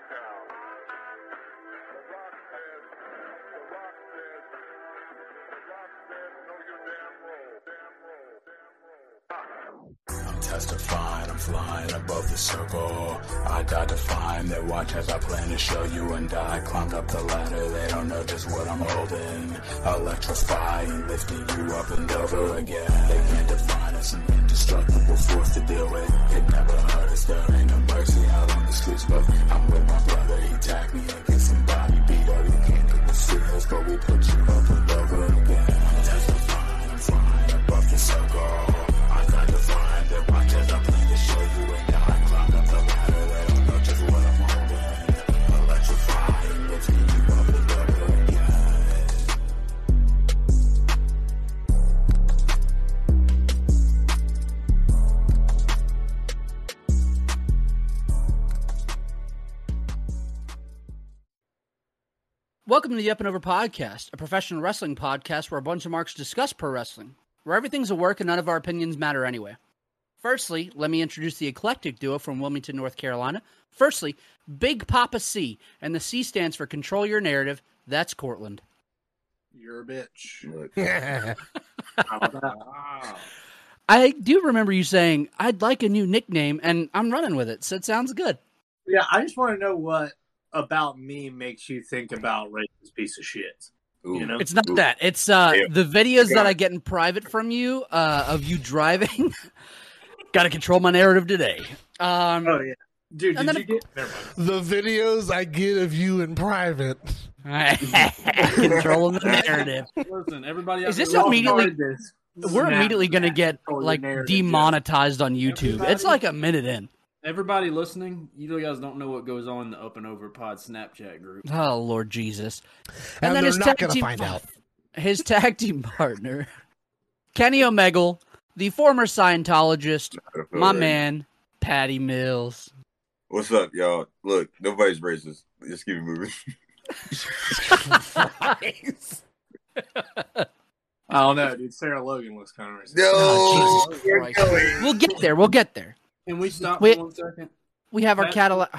SmackDown. The Rock says, no, you're damn roll. I'm testifying, I'm flying above the circle. I got to find their watch as I plan to show you and I climb up the ladder. They don't know just what I'm holding. Electrifying, lifting you up and over again. They can't define us, an indestructible force to deal with. It never hurt us, there ain't no mercy out on the streets. But I'm with my brother, he tagged me and get somebody beat up. You can't even see us, but we put you up and over again. Testifying, I'm flying above the circle. I got to find their watch as I plan to show you and I climb up the ladder. Welcome to the Up and Over Podcast, a professional wrestling podcast where a bunch of marks discuss pro wrestling, where everything's a work and none of our opinions matter anyway. Firstly, let me introduce the eclectic duo from Wilmington, North Carolina. Firstly, Big Papa C, and the C stands for Control Your Narrative. That's Cortland. You're a bitch. I do remember you saying, I'd like a new nickname, and I'm running with it, so it sounds good. Yeah, I just want to know what about me makes you think about this piece of shit. Ooh, you know? It's not that. It's the videos that I get in private from you of you driving. Got to control my narrative today. Dude, did you get the videos I get of you in private? Control the narrative. Listen, everybody. Is this immediately? We're immediately going to get like demonetized on YouTube. Everybody? It's like a minute in. Everybody listening, you guys don't know what goes on in the Up and Over Pod Snapchat group. Oh, Lord Jesus. And then they're not going to find out. His tag team partner, Kenny Omega, the former Scientologist, my man, Patty Mills. What's up, y'all? Look, nobody's racist. Just keep it moving. I don't know, dude. Sarah Logan looks kind of racist. No, oh, Jesus Christ. We'll get there. We'll get there. Can we stop for 1 second? We have Pat, our Cadillac.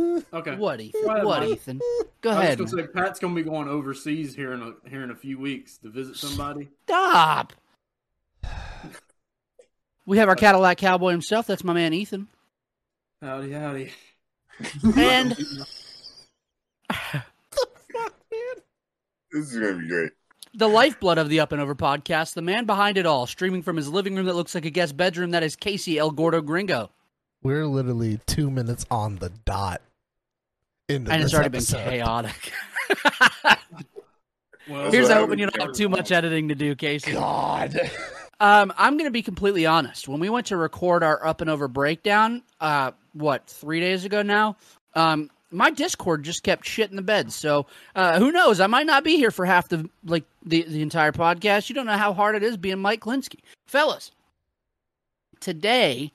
Okay. What, Ethan? Go ahead. I was going to say, Pat's going to be going overseas here in a few weeks to visit somebody. Stop. We have our Cadillac cowboy himself. That's my man, Ethan. Howdy, howdy. And this is going to be great. The lifeblood of the Up and Over Podcast, the man behind it all, streaming from his living room that looks like a guest bedroom, that is Casey El Gordo Gringo. We're literally 2 minutes on the dot. And it's already been chaotic. Well, here's hoping you don't have too much editing to do, Casey. God. I'm going to be completely honest. When we went to record our Up and Over breakdown, 3 days ago now? My Discord just kept shit in the bed, so who knows? I might not be here for half the entire podcast. You don't know how hard it is being Mike Klinsky. Fellas, today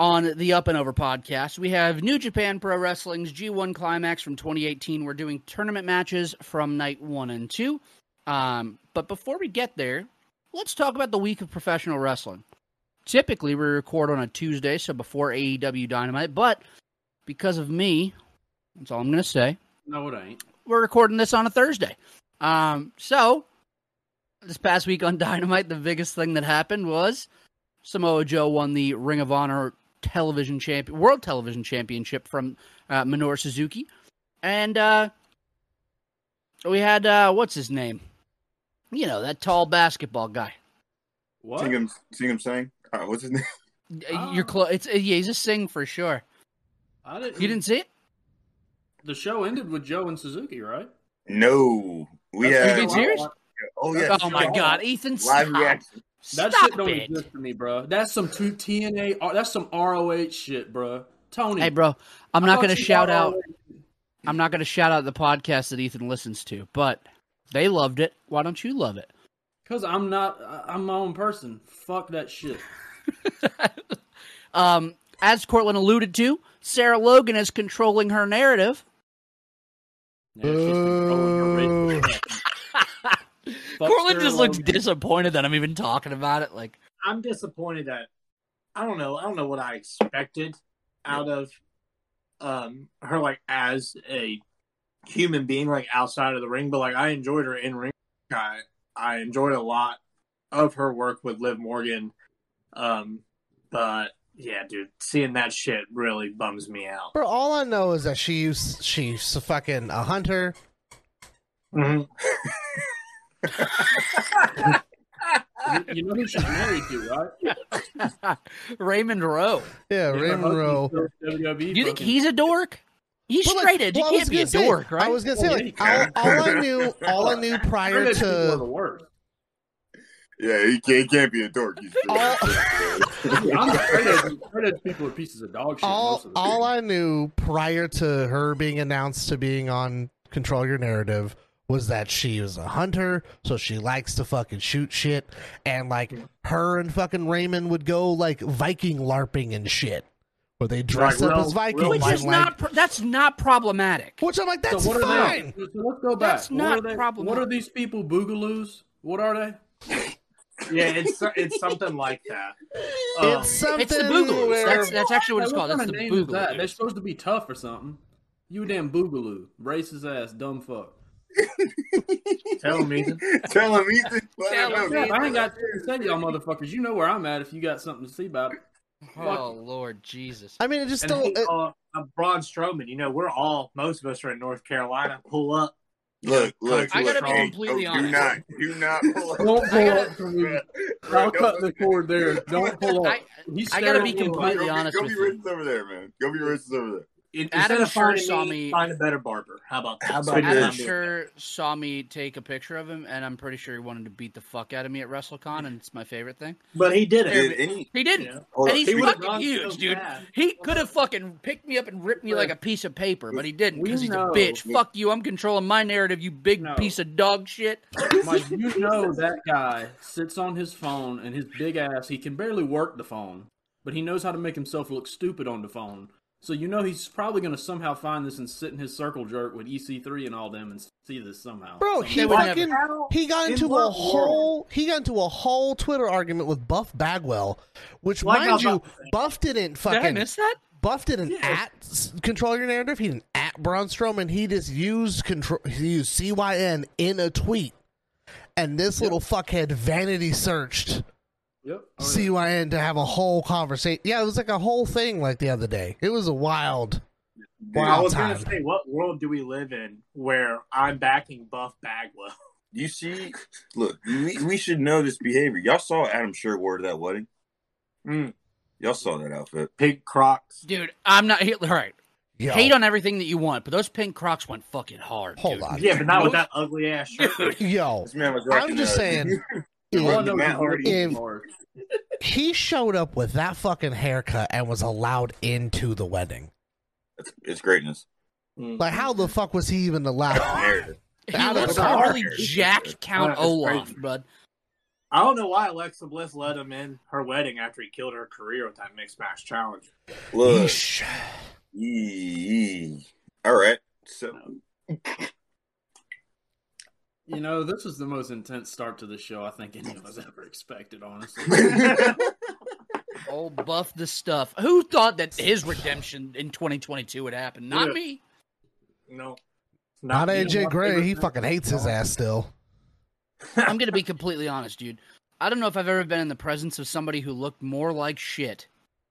on the Up and Over Podcast, we have New Japan Pro Wrestling's G1 Climax from 2018. We're doing tournament matches from night 1 and 2. But before we get there, let's talk about the week of professional wrestling. Typically, we record on a Tuesday, so before AEW Dynamite, but because of me, that's all I'm going to say. No, it ain't. We're recording this on a Thursday. So, this past week on Dynamite, the biggest thing that happened was Samoa Joe won the Ring of Honor World Television Championship from Minoru Suzuki. And we had, what's his name? You know, that tall basketball guy. What? Singham Singh? What's his name? You're close. Yeah, he's a Singh for sure. You didn't see it? The show ended with Joe and Suzuki, right? No. You did serious? Oh, yeah. Oh, my God. Ethan, stop. That shit don't exist to me, bro. That's some TNA. That's some ROH shit, bro. Tony. Hey, bro. I'm not going to shout out. I'm not going to shout out the podcast that Ethan listens to, but they loved it. Why don't you love it? Because I'm my own person. Fuck that shit. As Cortland alluded to, Sarah Logan is controlling her narrative. Yeah, she's controlling her Cortland just looks disappointed that I'm even talking about it. Like, I'm disappointed that I don't know what I expected out of her like as a human being, like outside of the ring, but like I enjoyed her in ring. I enjoyed a lot of her work with Liv Morgan. But yeah, dude, seeing that shit really bums me out. Bro, all I know is that she's fucking a hunter. Mm-hmm. You know who she's married to, right? Raymond Rowe. Yeah, Raymond Rowe. You think he's a dork? He's straighted. Well, you can't be a dork, right? I was gonna say, like, all I knew prior to. Yeah, he can't be a dork. He's straight-edge people are pieces of dog shit. All I knew prior to her being announced to being on Control Your Narrative was that she was a hunter, so she likes to fucking shoot shit, and like her and fucking Raymond would go like Viking LARPing and shit, where they dress up as Vikings, which is like, that's not problematic. Which I'm like, that's fine. So let's go back. That's not problematic. What are these people, boogaloos? What are they? Yeah, it's something like that. It's something. It's the boogaloos. That's actually what it's called. That's the boogaloo. They're supposed to be tough or something. You damn boogaloo, racist ass, dumb fuck. Tell him, Ethan. I ain't got to say to y'all motherfuckers. You know where I'm at if you got something to see about it. Oh, Lord Jesus. I mean, it just don't... Braun Strowman, you know, most of us are in North Carolina. Pull up. Look. I gotta be completely honest. Do not pull up. Don't pull up for me. I'll cut the cord there. Don't pull up. I gotta be completely honest with you. Go be racist over there, man. Adam Sure saw me find a better barber. How about that? Adam Sure saw me take a picture of him, and I'm pretty sure he wanted to beat the fuck out of me at WrestleCon, and it's my favorite thing. But he didn't. He didn't. You know? And he's fucking huge, so dude. Bad. He could have fucking picked me up and ripped me like a piece of paper, but he didn't because he's a bitch. Fuck you. I'm controlling my narrative, you big piece of dog shit. Mike, you know that guy sits on his phone, and his big ass, he can barely work the phone, but he knows how to make himself look stupid on the phone. So you know he's probably going to somehow find this and sit in his circle jerk with EC3 and all them and see this somehow. Bro, he got into a whole Twitter argument with Buff Bagwell, which mind you, Buff didn't fucking... Did I miss that? Buff didn't at Control Your Narrative. He didn't at Braun Strowman. He just used CYN in a tweet, and this little fuckhead vanity searched... Yep. CYN to have a whole conversation. Yeah, it was like a whole thing like the other day. It was a wild I was going to say, what world do we live in where I'm backing Buff Bagwell? You see, look, we should know this behavior. Y'all saw Adam Sure wore to that wedding? Mm. Y'all saw that outfit. Pink Crocs. Dude, I'm not... All right. Yo. Hate on everything that you want, but those pink Crocs went fucking hard. Hold on. Yeah, but not with that ugly ass shirt. Yo, I'm just saying... He showed up with that fucking haircut and was allowed into the wedding. It's greatness. Like, how the fuck was he even allowed? He looks hardly Jack Count Olaf, bud. I don't know why Alexa Bliss let him in her wedding after he killed her career with that mixed match challenge. Look. All right. So... You know, this was the most intense start to the show I think any of us ever expected, honestly. Old Buff the Stuff. Who thought that his redemption in 2022 would happen? Not me. No. Not AJ Gray. He fucking hates his ass still. I'm going to be completely honest, dude. I don't know if I've ever been in the presence of somebody who looked more like shit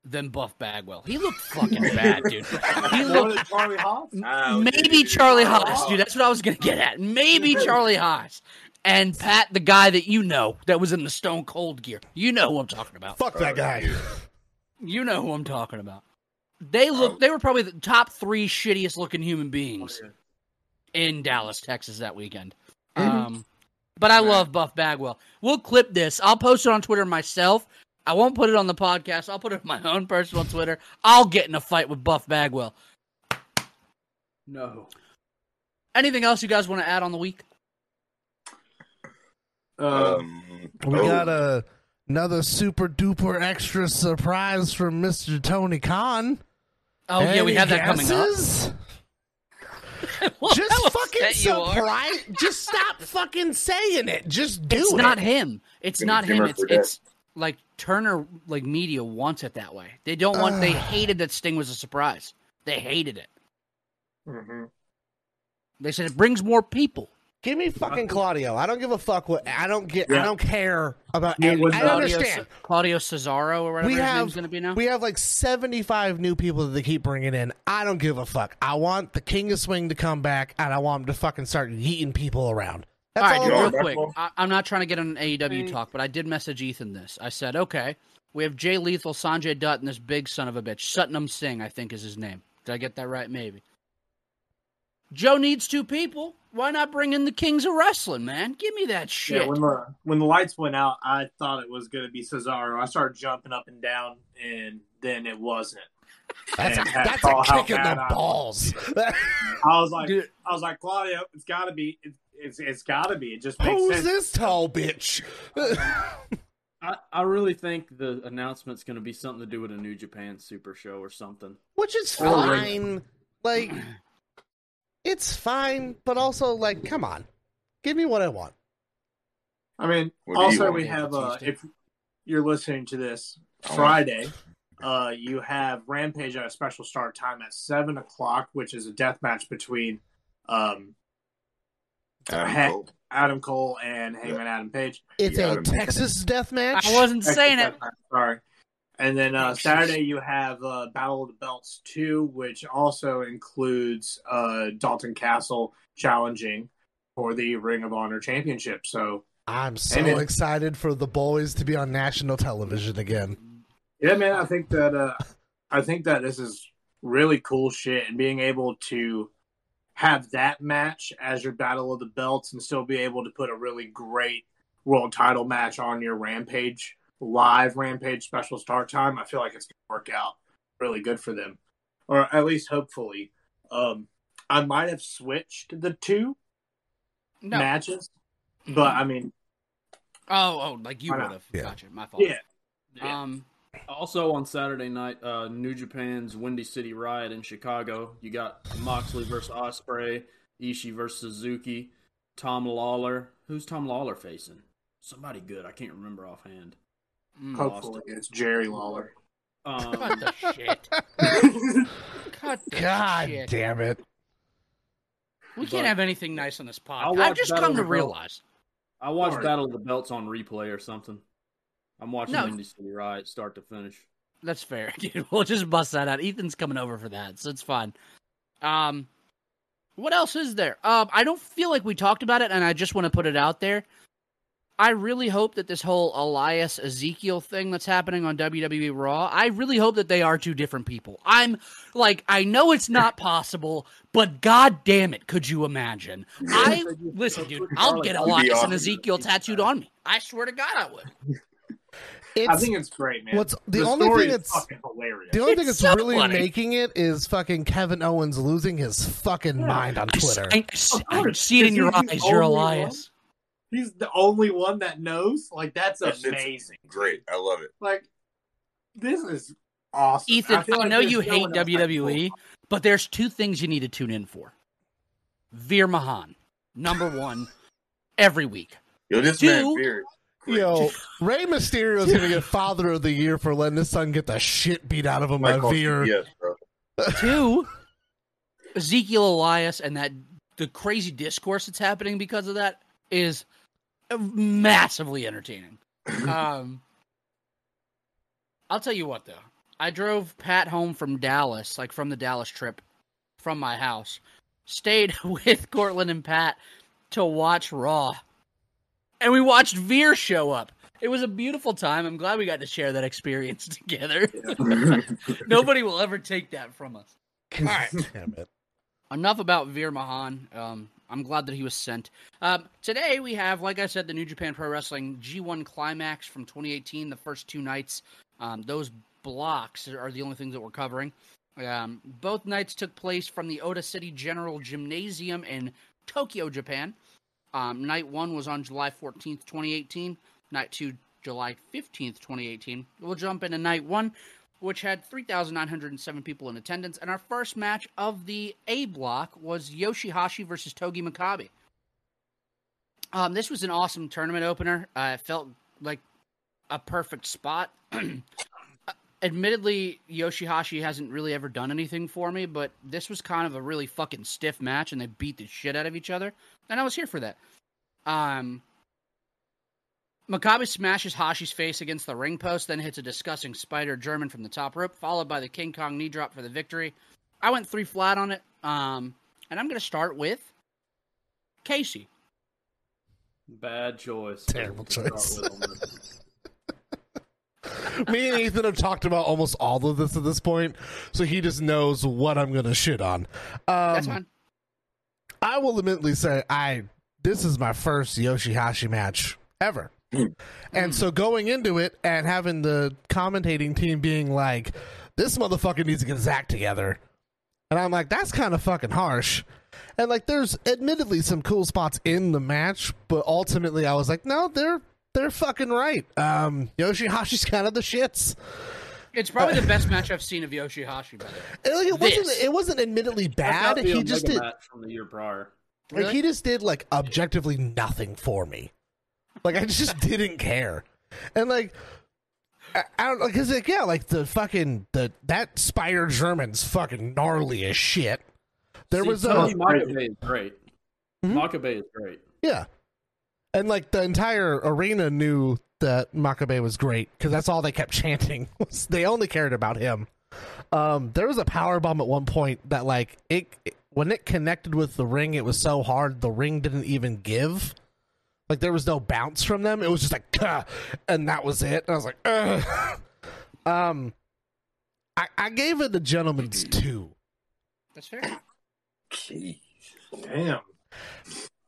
than Buff Bagwell. He looked fucking bad, dude. He looked... Charlie Haas? Maybe Charlie Haas, dude. That's what I was going to get at. Maybe Charlie Haas. And Pat, the guy that you know, that was in the Stone Cold gear. You know who I'm talking about. Fuck that guy. You know who I'm talking about. They were probably the top 3 shittiest looking human beings in Dallas, Texas that weekend. But I love Buff Bagwell. We'll clip this. I'll post it on Twitter myself. I won't put it on the podcast. I'll put it on my own personal Twitter. I'll get in a fight with Buff Bagwell. No. Anything else you guys want to add on the week? We got another super duper extra surprise from Mr. Tony Khan. Oh, any yeah, we have guesses? That coming up. Well, just fucking surprise. Just stop fucking saying it. Just do it. It's not him. It's not him. It's like Turner, like media wants it that way. They hated that Sting was a surprise. They hated it. Mm-hmm. They said it brings more people. Give me fucking Claudio. I don't give a fuck what I don't get. Yeah. I don't care about. I understand Claudio Cesaro or whatever his name's going to be now. We have like 75 new people that they keep bringing in. I don't give a fuck. I want the King of Swing to come back, and I want him to fucking start yeeting people around. That's all right, dude, real quick. I'm not trying to get an AEW talk, but I did message Ethan this. I said, okay, we have Jay Lethal, Sanjay Dutt, and this big son of a bitch, Satnam Singh, I think is his name. Did I get that right? Maybe. Joe needs two people. Why not bring in the Kings of Wrestling, man? Give me that shit. Yeah, when the lights went out, I thought it was going to be Cesaro. I started jumping up and down, and then it wasn't. That's a kick in the balls. I was like, dude. I was like, Claudio, it's got to be. It's got to be. It just makes sense. Who's this tall bitch? I really think the announcement's going to be something to do with a New Japan Super Show or something. Which is fine. Like, it's fine, but also, like, come on. Give me what I want. I mean, also we have, if you're listening to this Friday, you have Rampage at a special start time at 7 o'clock, which is a death match between Adam Cole and Hangman Adam Page. It's a Texas death match. I wasn't saying it. Sorry. And then Saturday you have Battle of the Belts 2, which also includes Dalton Castle challenging for the Ring of Honor Championship. So I'm so excited for the boys to be on national television again. Yeah, man, I think that this is really cool shit, and being able to have that match as your Battle of the Belts and still be able to put a really great world title match on your Rampage, live Rampage special start time. I feel like it's going to work out really good for them, or at least hopefully. I might have switched the two matches, but I mean... Oh, like you would have. Yeah. Gotcha, my fault. Yeah. Also on Saturday night, New Japan's Windy City Riot in Chicago. You got Moxley versus Ospreay, Ishii versus Suzuki, Tom Lawler. Who's Tom Lawler facing? Somebody good. I can't remember offhand. Hopefully it's Jerry Lawler. What the shit? God damn it! We can't have anything nice on this podcast. I've just come to realize. I watched Battle of the Belts on replay or something. I'm watching Windy City Riot start to finish. That's fair, dude. We'll just bust that out. Ethan's coming over for that, so it's fine. What else is there? I don't feel like we talked about it, and I just want to put it out there. I really hope that this whole Elias Ezekiel thing that's happening on WWE Raw, I really hope that they are two different people. I'm like, I know it's not possible, but god damn it, could you imagine? Listen, dude, I'll get Elias and Ezekiel tattooed on me. I swear to God I would. I think it's great, man. The only thing that's fucking hilarious. The only thing that's so really funny. Making it is fucking Kevin Owens losing his fucking mind on Twitter. I see it in your eyes. You're Elias. One? He's the only one that knows. Like, that's amazing. Great. I love it. Like, this is awesome. Ethan, I know you hate WWE, but there's two things you need to tune in for. Veer Mahan, number one, every week. Yo, this man, Veer. Yo, Rey Mysterio's going to get Father of the Year for letting his son get the shit beat out of him by Veer. Yes, bro. Two, Ezekiel Elias and the crazy discourse that's happening because of that is massively entertaining. I'll tell you what, though. I drove Pat home from Dallas, like from the Dallas trip, from my house. Stayed with Cortland and Pat to watch Raw. And we watched Veer show up. It was a beautiful time. I'm glad we got to share that experience together. Yeah. Nobody will ever take that from us. All right. Damn it. Enough about Veer Mahan. I'm glad that he was sent. Today we have, like I said, the New Japan Pro Wrestling G1 Climax from 2018, the first two nights. Those blocks are the only things that we're covering. Both nights took place from the Oda City General Gymnasium in Tokyo, Japan. Night 1 was on July 14th, 2018. Night 2, July 15th, 2018. We'll jump into Night 1, which had 3,907 people in attendance. And our first match of the A block was Yoshihashi versus Togi Makabe. This was an awesome tournament opener. It felt like a perfect spot. Admittedly, Yoshihashi hasn't really ever done anything for me, but this was kind of a really fucking stiff match, and they beat the shit out of each other, and I was here for that. Makabe smashes Hashi's face against the ring post, then hits a disgusting spider German from the top rope, followed by the King Kong knee drop for the victory. I went 3 flat on it, and I'm going to start with Casey. Bad choice. Terrible choice. Me and Ethan have talked about almost all of this at this point, so he just knows what I'm going to shit on. That's fine. I will admittedly say this is my first Yoshihashi match ever. And so going into it and having the commentating team being like, this motherfucker needs to get his act together. And I'm like, that's kind of fucking harsh. And like, there's admittedly some cool spots in the match, but ultimately I was like, no, they're fucking right. Yoshihashi's kind of the shits. It's probably the best match I've seen of Yoshihashi, by the way. It wasn't admittedly bad. He just did match from the year prior. Really? Like, he just did like objectively nothing for me. Like, I just didn't care. And like, I don't know, because like, yeah, like the fucking that Spider German's fucking gnarly as shit. Makabe is great. Mm-hmm. Makabe is great. Yeah. And like the entire arena knew that Makabe was great because that's all they kept chanting. They only cared about him. There was a power bomb at one point that like it when it connected with the ring, it was so hard the ring didn't even give. Like there was no bounce from them. It was just like, Kah! And that was it. And I was like, ugh. I gave it the gentleman's 2. That's fair. Jeez. Damn.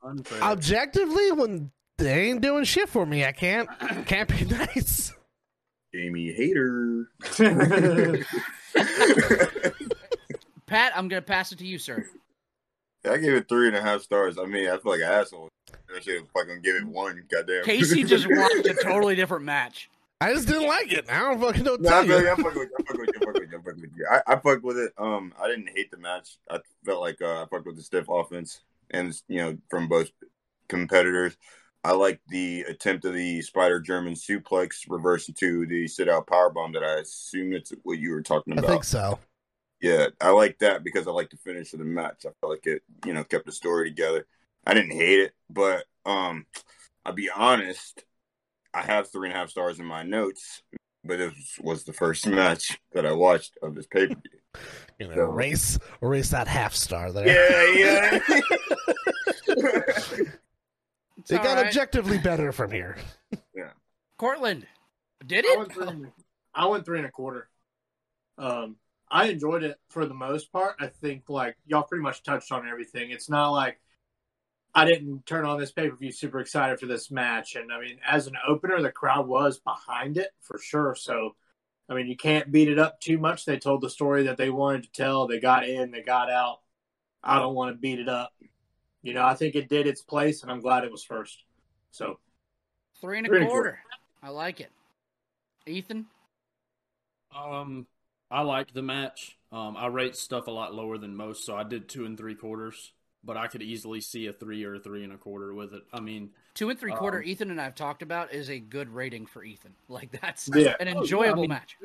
Unfair. Objectively, when they ain't doing shit for me, I can't be nice. Jamie hater. Pat, I'm gonna pass it to you, sir. I gave it 3.5 stars. I mean, I feel like an asshole. I should have fucking give it 1. Goddamn. Casey just watched a totally different match. I just didn't like it. I don't fucking know. I fucked with it. I didn't hate the match. I felt like I fucked with the stiff offense, and you know, from both competitors. I liked the attempt of the Spider German suplex reverse to the sit out powerbomb that I assume it's what you were talking about. I think so. Yeah, I like that because I like the finish of the match. I felt like it, you know, kept the story together. I didn't hate it, but I'll be honest, I have 3.5 stars in my notes, but it was the first match that I watched of this pay-per-view. You know, so, erase that half star there. Yeah, yeah. It got objectively better from here. Yeah. Cortland, did it? I went 3.25. I enjoyed it for the most part. I think like y'all pretty much touched on everything. It's not like I didn't turn on this pay-per-view super excited for this match. And, I mean, as an opener, the crowd was behind it for sure. So, I mean, you can't beat it up too much. They told the story that they wanted to tell. They got in. They got out. I don't want to beat it up. You know, I think it did its place, and I'm glad it was first. So, 3.25. I like it. Ethan? I liked the match. I rate stuff a lot lower than most, so I did 2.75. But I could easily see a 3 or 3.25 with it. I mean, 2.75. Ethan and I have talked about is a good rating for Ethan. Like that's an enjoyable match.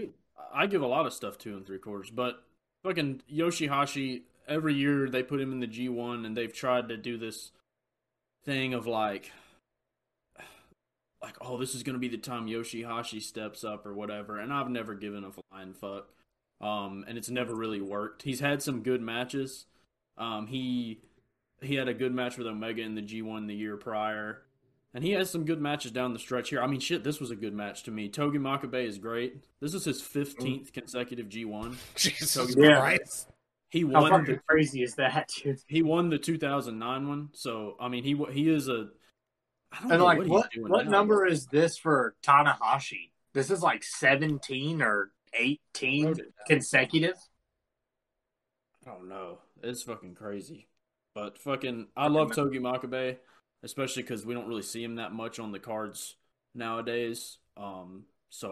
I give a lot of stuff 2.75, but fucking Yoshihashi. Every year they put him in the G1, and they've tried to do this thing of like oh, this is gonna be the time Yoshihashi steps up or whatever. And I've never given a flying fuck. And it's never really worked. He's had some good matches. He had a good match with Omega in the G1 the year prior. And he has some good matches down the stretch here. I mean, shit, this was a good match to me. Togi Makabe is great. This is his 15th consecutive G1. Jesus Christ. He won. How fucking crazy is that, dude? He won the 2009 one. So, I mean, he is a... I don't know like, what number is this for Tanahashi? This is like 17 or 18 consecutive? I don't know. It's fucking crazy. But fucking, I love Togi Makabe, especially because we don't really see him that much on the cards nowadays. So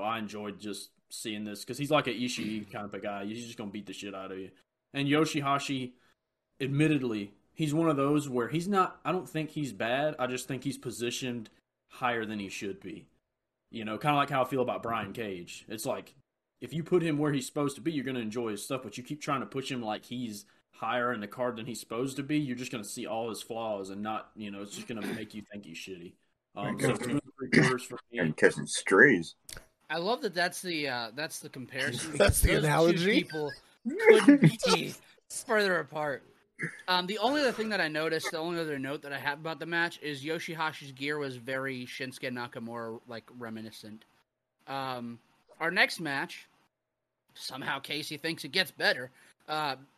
I enjoyed just seeing this because he's like an Ishii kind of a guy. He's just going to beat the shit out of you. And Yoshihashi, admittedly, he's one of those where he's not, I don't think he's bad. I just think he's positioned higher than he should be. You know, kind of like how I feel about Brian Cage. It's like, if you put him where he's supposed to be, you're going to enjoy his stuff, but you keep trying to push him like he's higher in the card than he's supposed to be, you're just going to see all his flaws and not, you know, it's just going to make you think he's shitty. So 2 and 3/4 for me. And catching strays. I love that that's the comparison. That's the analogy. People couldn't be further apart. The only other thing that I noticed, the only other note that I have about the match is Yoshihashi's gear was very Shinsuke Nakamura like reminiscent. Our next match, somehow Casey thinks it gets better,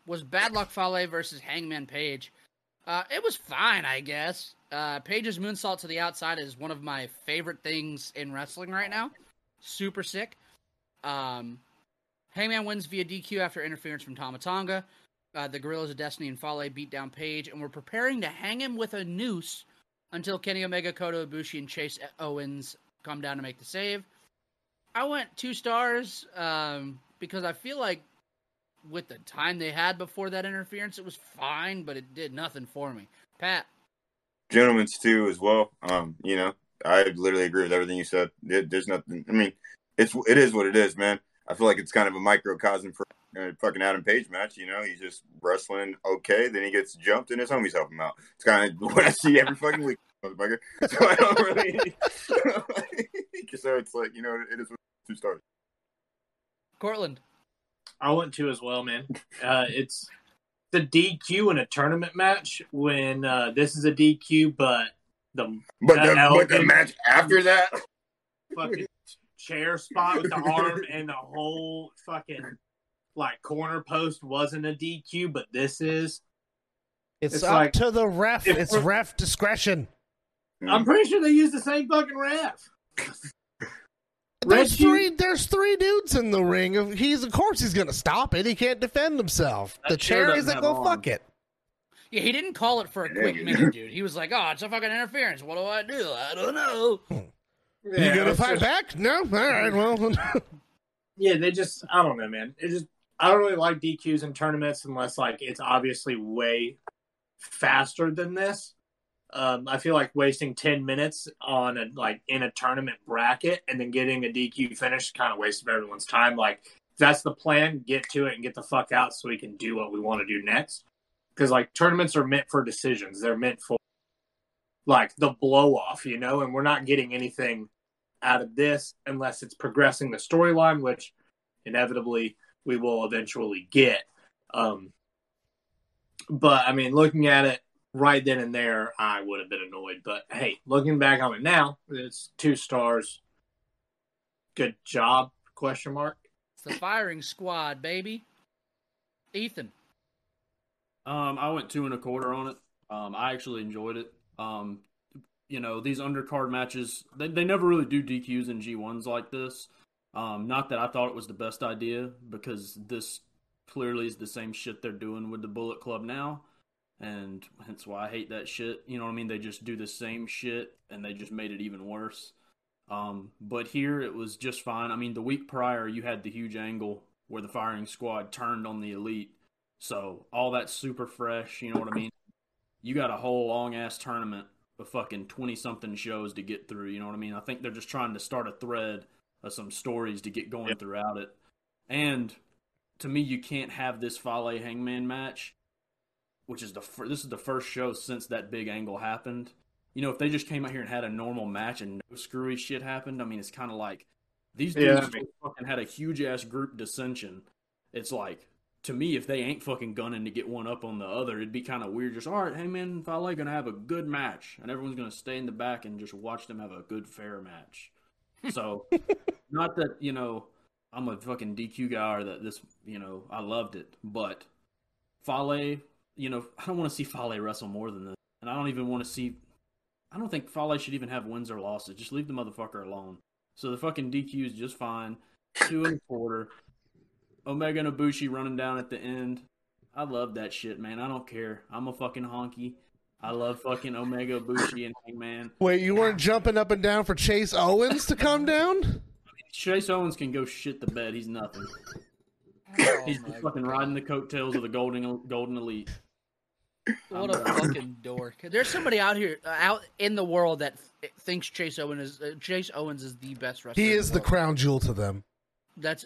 was Bad Luck Fale versus Hangman Page. It was fine, I guess. Page's moonsault to the outside is one of my favorite things in wrestling right now. Super sick. Hangman wins via DQ after interference from Tama Tonga. The Guerrillas of Destiny and Fale beat down Page and were preparing to hang him with a noose until Kenny Omega, Kota Ibushi, and Chase Owens come down to make the save. I went 2 stars because I feel like with the time they had before that interference, it was fine, but it did nothing for me. Pat? Gentlemen's too, as well. You know, I literally agree with everything you said. There's nothing. I mean, it is what it is, man. I feel like it's kind of a microcosm for a fucking Adam Page match. You know, he's just wrestling okay, then he gets jumped and his homies help him out. It's kind of what I see every fucking week, motherfucker. So I don't really. So it's like, you know, it is 2 stars. Cortland. I went 2 as well, man. It's the DQ in a tournament match when this is a DQ, but the match after that fucking chair spot with the arm and the whole fucking like corner post wasn't a DQ, but this is. It's up like, to the ref. It's ref discretion. I'm pretty sure they use the same fucking ref. There's three dudes in the ring. Of course he's gonna stop it. He can't defend himself. The chair isn't gonna fuck it. Yeah, he didn't call it for a quick minute, dude. He was like, "Oh, it's a fucking interference. What do I do? I don't know." Yeah, you gonna fight back? No. All right. Well. Yeah, they just. I don't know, man. I don't really like DQs in tournaments unless like it's obviously way faster than this. I feel like wasting 10 minutes on a, like in a tournament bracket and then getting a DQ finish kind of wasted everyone's time. Like, if that's the plan, get to it and get the fuck out so we can do what we want to do next. Because like tournaments are meant for decisions. They're meant for like the blow off, you know, and we're not getting anything out of this unless it's progressing the storyline, which inevitably we will eventually get. But I mean, looking at it, right then and there, I would have been annoyed. But, hey, looking back on it now, it's 2 stars. Good job, question mark. It's the firing squad, baby. Ethan. I went 2 1/4 on it. I actually enjoyed it. You know, these undercard matches, they never really do DQs and G1s like this. Not that I thought it was the best idea, because this clearly is the same shit they're doing with the Bullet Club now. And hence why I hate that shit. You know what I mean? They just do the same shit, and they just made it even worse. But here, it was just fine. I mean, the week prior, you had the huge angle where the firing squad turned on the elite. So, all that's super fresh, you know what I mean? You got a whole long-ass tournament of fucking 20-something shows to get through, you know what I mean? I think they're just trying to start a thread of some stories to get going throughout it. And, to me, you can't have this Fale Hangman match, which is this is the first show since that big angle happened. You know, if they just came out here and had a normal match and no screwy shit happened, I mean, it's kind of like these dudes fucking had a huge ass group dissension. It's like, to me, if they ain't fucking gunning to get one up on the other, it'd be kind of weird. Just, all right, hey man, Fale gonna have a good match, and everyone's gonna stay in the back and just watch them have a good fair match. So, not that, you know, I'm a fucking DQ guy or that this, you know, I loved it, but Fale. You know, I don't want to see Fale wrestle more than this. And I don't even want to see... I don't think Fale should even have wins or losses. Just leave the motherfucker alone. So the fucking DQ is just fine. 2 1/4. Omega and Ibushi running down at the end. I love that shit, man. I don't care. I'm a fucking honky. I love fucking Omega, Ibushi, and Hangman. Wait, you weren't jumping up and down for Chase Owens to come down? I mean, Chase Owens can go shit the bed. He's nothing. Oh, he's just fucking riding the coattails of the golden elite. What a fucking dork! There's somebody out here, out in the world that thinks Chase Owens is the best wrestler. He is the crown jewel to them. That's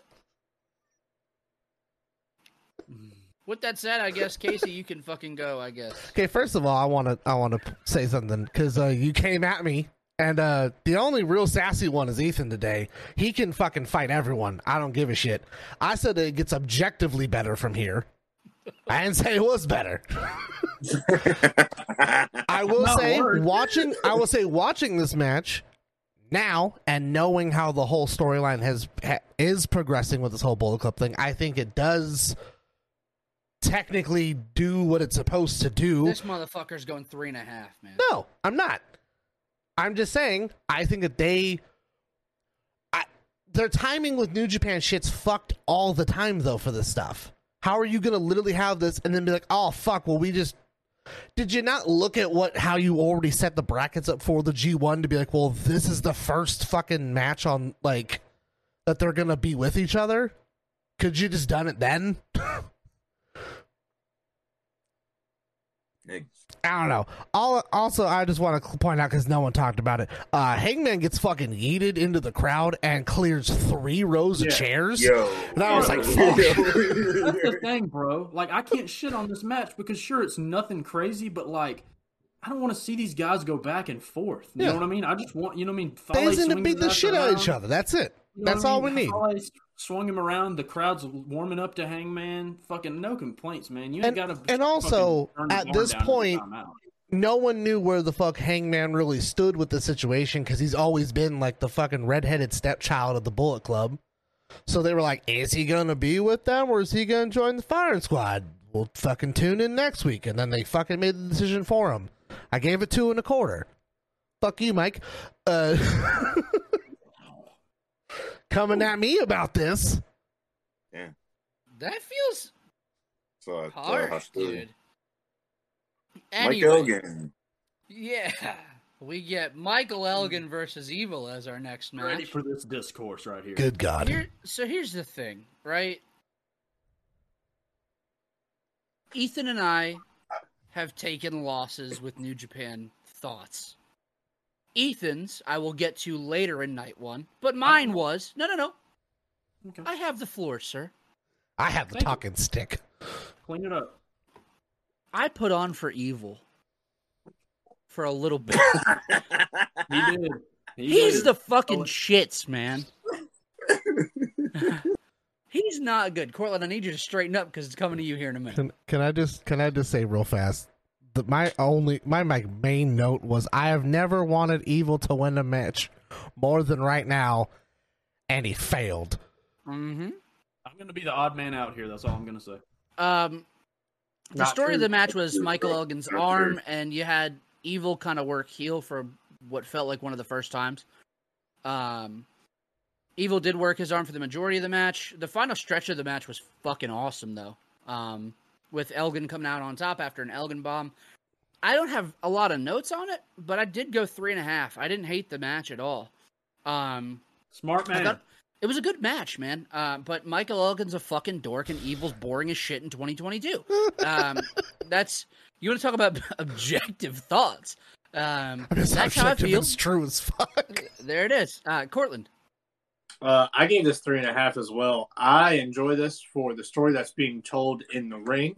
With that said, I guess, Casey, you can fucking go, I guess. Okay, first of all, I want to say something, because you came at me, and the only real sassy one is Ethan today. He can fucking fight everyone. I don't give a shit. I said it gets objectively better from here. I didn't say it was better. I will say watching this match now and knowing how the whole storyline is progressing with this whole Bullet Club thing, I think it does technically do what it's supposed to do. This motherfucker's going 3.5, man. No, I'm not. I'm just saying, I think that their timing with New Japan shit's fucked all the time, though, for this stuff. How are you going to literally have this and then be like, oh, fuck, well, we just... Did you not look at how you already set the brackets up for the G1 to be like, well, this is the first fucking match on, like, that they're going to be with each other? Could you just done it then? I don't know. Also, I just want to point out, because no one talked about it, Hangman gets fucking yeeted into the crowd and clears 3 rows of chairs. Yo. And I was like, fuck. That's the thing, bro. Like, I can't shit on this match because, sure, it's nothing crazy, but, like, I don't want to see these guys go back and forth. You know what I mean? I just want, you know what I mean? They just need to beat the shit out of each other. That's it. You know That's all we need. Fale swung him around. The crowd's warming up to Hangman. Fucking no complaints, man. You ain't got to. And also, at this point, no one knew where the fuck Hangman really stood with the situation because he's always been like the fucking redheaded stepchild of the Bullet Club. So they were like, "Is he gonna be with them, or is he gonna join the Firing Squad?" We'll fucking tune in next week. And then they fucking made the decision for him. I gave it 2.25. Fuck you, Mike. Coming at me about this. Yeah. That feels harsh, dude. Anyway, Michael Elgin. Yeah. We get Michael Elgin versus Evil as our next match. Ready for this discourse right here. Good God. So here's the thing, right? Ethan and I have taken losses with New Japan thoughts. Ethan's, I will get to later in night one, but mine was... No. Okay. I have the floor, sir. I have the talking stick. Clean it up. I put on for Evil for a little bit. He did. He's the fucking shits, man. He's not good. Cortland, I need you to straighten up because it's coming to you here in a minute. Can I just say real fast? My main note was I have never wanted Evil to win a match more than right now, and he failed. Mm-hmm. I'm going to be the odd man out here. That's all I'm going to say. The story of the match was Michael Elgin's arm, and you had Evil kind of work heel for what felt like one of the first times. Evil did work his arm for the majority of the match. The final stretch of the match was fucking awesome, though. With Elgin coming out on top after an Elgin bomb. I don't have a lot of notes on it, but I did go 3.5. I didn't hate the match at all. Smart man. It was a good match, man. But Michael Elgin's a fucking dork and Evil's boring as shit in 2022. You want to talk about objective thoughts. That's how I feel. It's true as fuck. There it is. Cortland. I gave this 3.5 as well. I enjoy this for the story that's being told in the ring.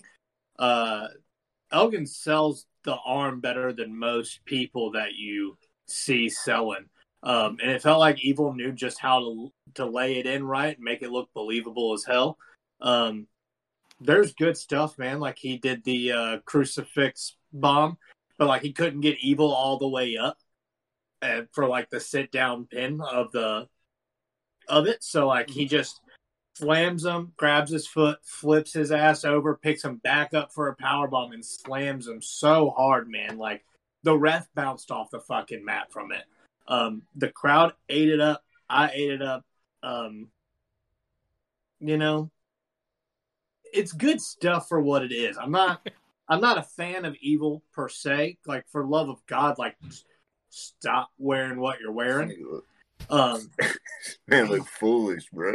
Elgin sells the arm better than most people that you see selling. And it felt like Evil knew just how to lay it in right and make it look believable as hell. There's good stuff, man. Like, he did the crucifix bomb, but, like, he couldn't get Evil all the way up for, like, the sit-down pin of it. So, like, he just slams him, grabs his foot, flips his ass over, picks him back up for a powerbomb, and slams him so hard, man. Like, the ref bounced off the fucking mat from it. The crowd ate it up. I ate it up. You know, it's good stuff for what it is. I'm not a fan of Evil per se. Like, for love of God, like, stop wearing what you're wearing. Man, look foolish, bro.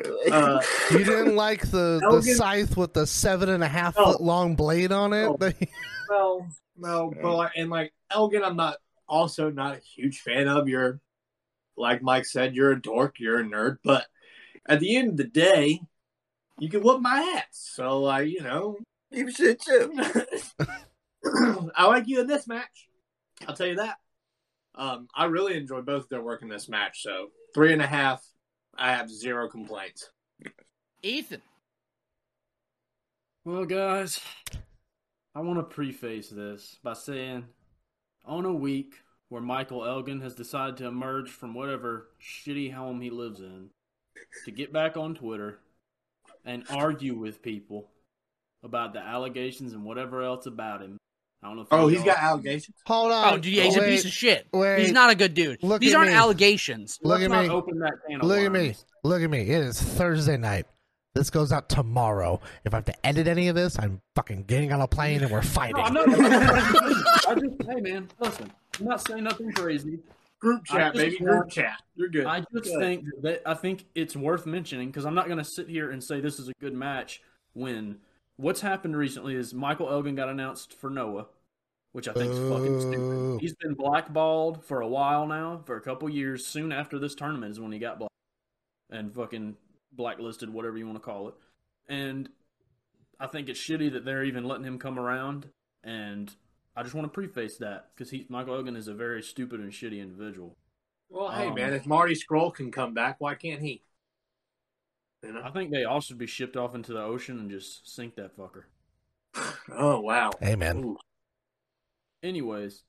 You didn't like the scythe with the 7.5 foot long blade on it? No. But like Elgin, I'm not a huge fan of. You're, like Mike said, you're a dork, you're a nerd, but at the end of the day, you can whoop my ass. So, like, you know, You should too. I like you in this match. I'll tell you that. I really enjoyed both of their work in this match. So 3.5. I have 0 complaints. Ethan. Well, guys, I want to preface this by saying, on a week where Michael Elgin has decided to emerge from whatever shitty home he lives in to get back on Twitter and argue with people about the allegations and whatever else about him. I don't know if he's got allegations. Hold on. Oh, dude, he's a piece of shit. Wait. He's not a good dude. These aren't allegations. Look at me. It is Thursday night. This goes out tomorrow. If I have to edit any of this, I'm fucking getting on a plane and we're fighting. Hey, man, listen. I'm not saying nothing crazy. Group chat, baby. Group chat. You're good. I think it's worth mentioning because I'm not going to sit here and say this is a good match when what's happened recently is Michael Elgin got announced for Noah, which I think is fucking stupid. He's been blackballed for a while now, for a couple years. Soon after this tournament is when he got blackballed and fucking blacklisted, whatever you want to call it. And I think it's shitty that they're even letting him come around. And I just want to preface that because Michael Elgin is a very stupid and shitty individual. Well, hey, man, if Marty Scurll can come back, why can't he? You know? I think they all should be shipped off into the ocean and just sink that fucker. Oh, wow. Hey, man. Ooh. Anyways,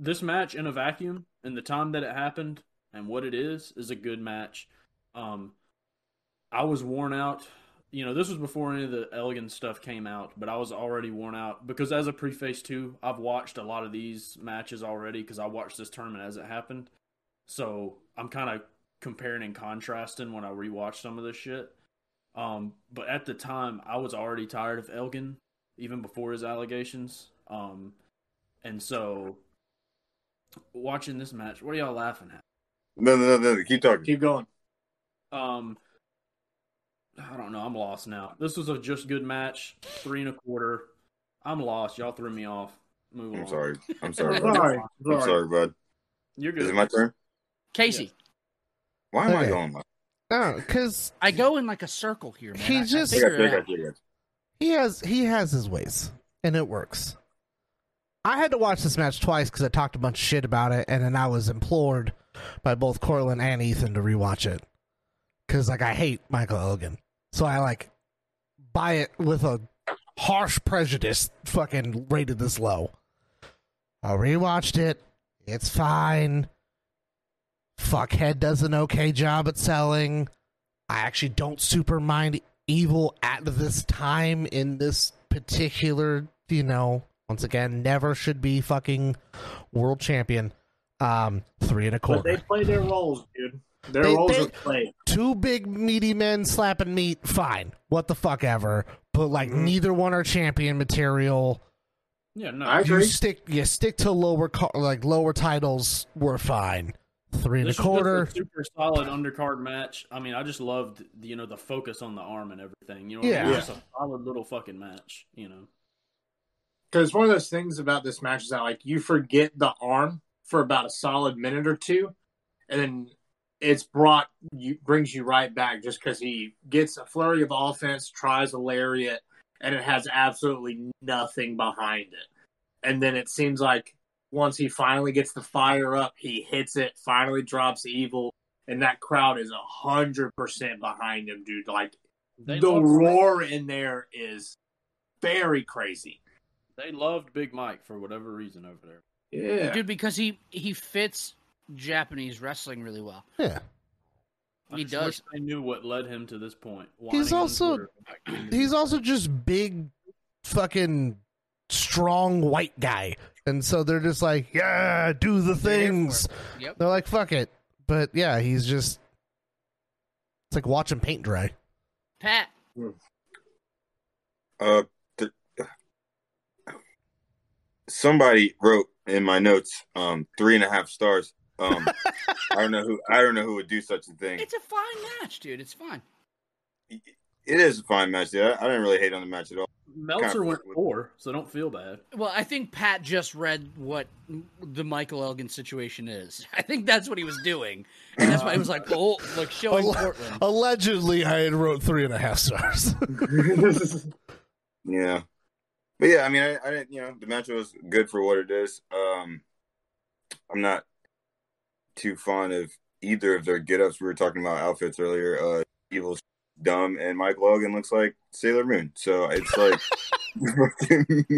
this match in a vacuum and the time that it happened and what it is a good match. I was worn out. You know, this was before any of the Elgin stuff came out, but I was already worn out because as a preface too, I've watched a lot of these matches already because I watched this tournament as it happened. So I'm kind of comparing and contrasting when I rewatched some of this shit. But at the time, I was already tired of Elgin, even before his allegations. And so watching this match, what are y'all laughing at? No. Keep talking. Keep going. I don't know. I'm lost now. This was a just good match. 3.25. I'm lost. Y'all threw me off. Move on. I'm sorry, bud. I'm sorry, bud. You're good. Is it my turn? Casey. Yes. Why am I going last? Oh, because I go in like a circle here, man. He has his ways, and it works. I had to watch this match twice because I talked a bunch of shit about it, and then I was implored by both Corlin and Ethan to rewatch it. Because, I hate Michael Elgin. So I, buy it with a harsh prejudice fucking rated this low. I rewatched it. It's fine. Fuckhead does an okay job at selling. I actually don't super mind Evil at this time in this particular, once again, never should be fucking world champion. 3.25. But they play their roles, dude. Their roles are played. Two big meaty men slapping meat, fine. What the fuck ever. But neither one are champion material. Yeah, no. I agree. You stick to lower titles. We're fine. 3.25. This was a super solid undercard match. I mean, I just loved the focus on the arm and everything. It was just a solid little fucking match. Because one of those things about this match is that you forget the arm for about a solid minute or two, and then brings you right back just because he gets a flurry of offense, tries a lariat, and it has absolutely nothing behind it. And then it seems like once he finally gets the fire up, he hits it, finally drops Evil, and that crowd is 100% behind him, dude. The roar in there is very crazy. They loved Big Mike for whatever reason over there. Yeah. Dude, because he fits Japanese wrestling really well. Yeah, he does. I knew what led him to this point. He's also just big, fucking strong white guy, and so they're just like, yeah, do the things. Yep. They're like, fuck it, but yeah, he's just. It's like watching paint dry. Pat. Somebody wrote in my notes, 3.5 stars. I don't know who would do such a thing. It's a fine match, dude. It's fine. It is a fine match, dude. I didn't really hate on the match at all. Meltzer went 4, so don't feel bad. Well, I think Pat just read what the Michael Elgin situation is. I think that's what he was doing, and that's why he was like, "Oh, look, showing Portland." Allegedly, I had wrote 3.5 stars. Yeah, But yeah, I mean, I didn't, you know, the match was good for what it is. I'm not too fond of either of their get-ups. We were talking about outfits earlier. Evil's dumb, and Michael Elgin looks like Sailor Moon. So it's like...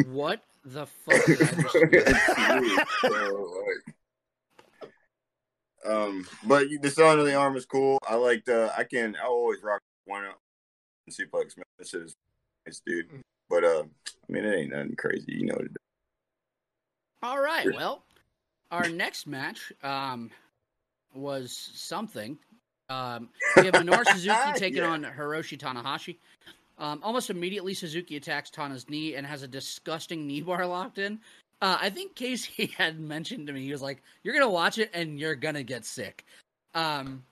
What the fuck? But the sun on the arm is cool. I liked, I'll always rock one out and suplex. Man, this is nice, dude. But, I mean, it ain't nothing crazy. You know what it is. All right. Well, our next match, was something. We have Minoru Suzuki taking on Hiroshi Tanahashi. Almost immediately, Suzuki attacks Tana's knee and has a disgusting knee bar locked in. I think Casey had mentioned to me, he was like, you're going to watch it and you're going to get sick. And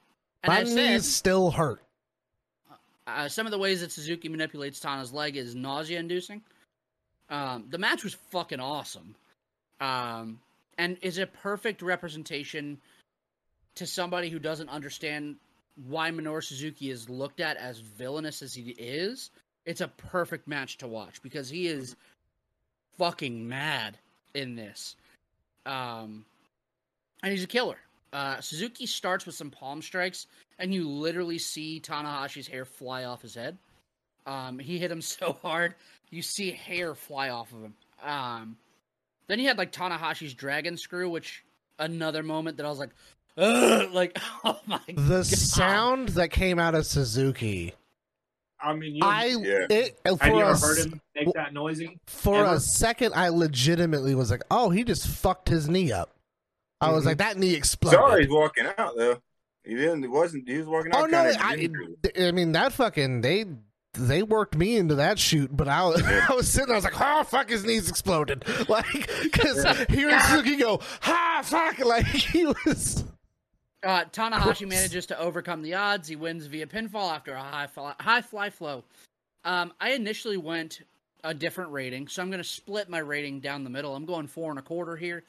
my knees still hurt. Some of the ways that Suzuki manipulates Tana's leg is nausea-inducing. The match was fucking awesome. And is a perfect representation to somebody who doesn't understand why Minoru Suzuki is looked at as villainous as he is. It's a perfect match to watch because he is fucking mad in this. And he's a killer. Suzuki starts with some palm strikes, and you literally see Tanahashi's hair fly off his head. He hit him so hard, you see hair fly off of him. Then he had, like, Tanahashi's dragon screw, which, another moment that I was like, ugh, like, oh my god. The sound that came out of Suzuki. I mean, have you ever heard him make that noisy? For a second, I legitimately was like, oh, he just fucked his knee up. I was like, that knee exploded. Sorry, he's walking out, though. He didn't, it wasn't, he was walking out. Oh, no, I mean, that fucking, they worked me into that shoot, but I was sitting there, I was like, oh, fuck, his knees exploded. Like, because hearing Suzuki go, ha, fuck, like, he was... Tanahashi manages to overcome the odds. He wins via pinfall after a high fly flow. I initially went a different rating, so I'm going to split my rating down the middle. I'm going 4.25 here.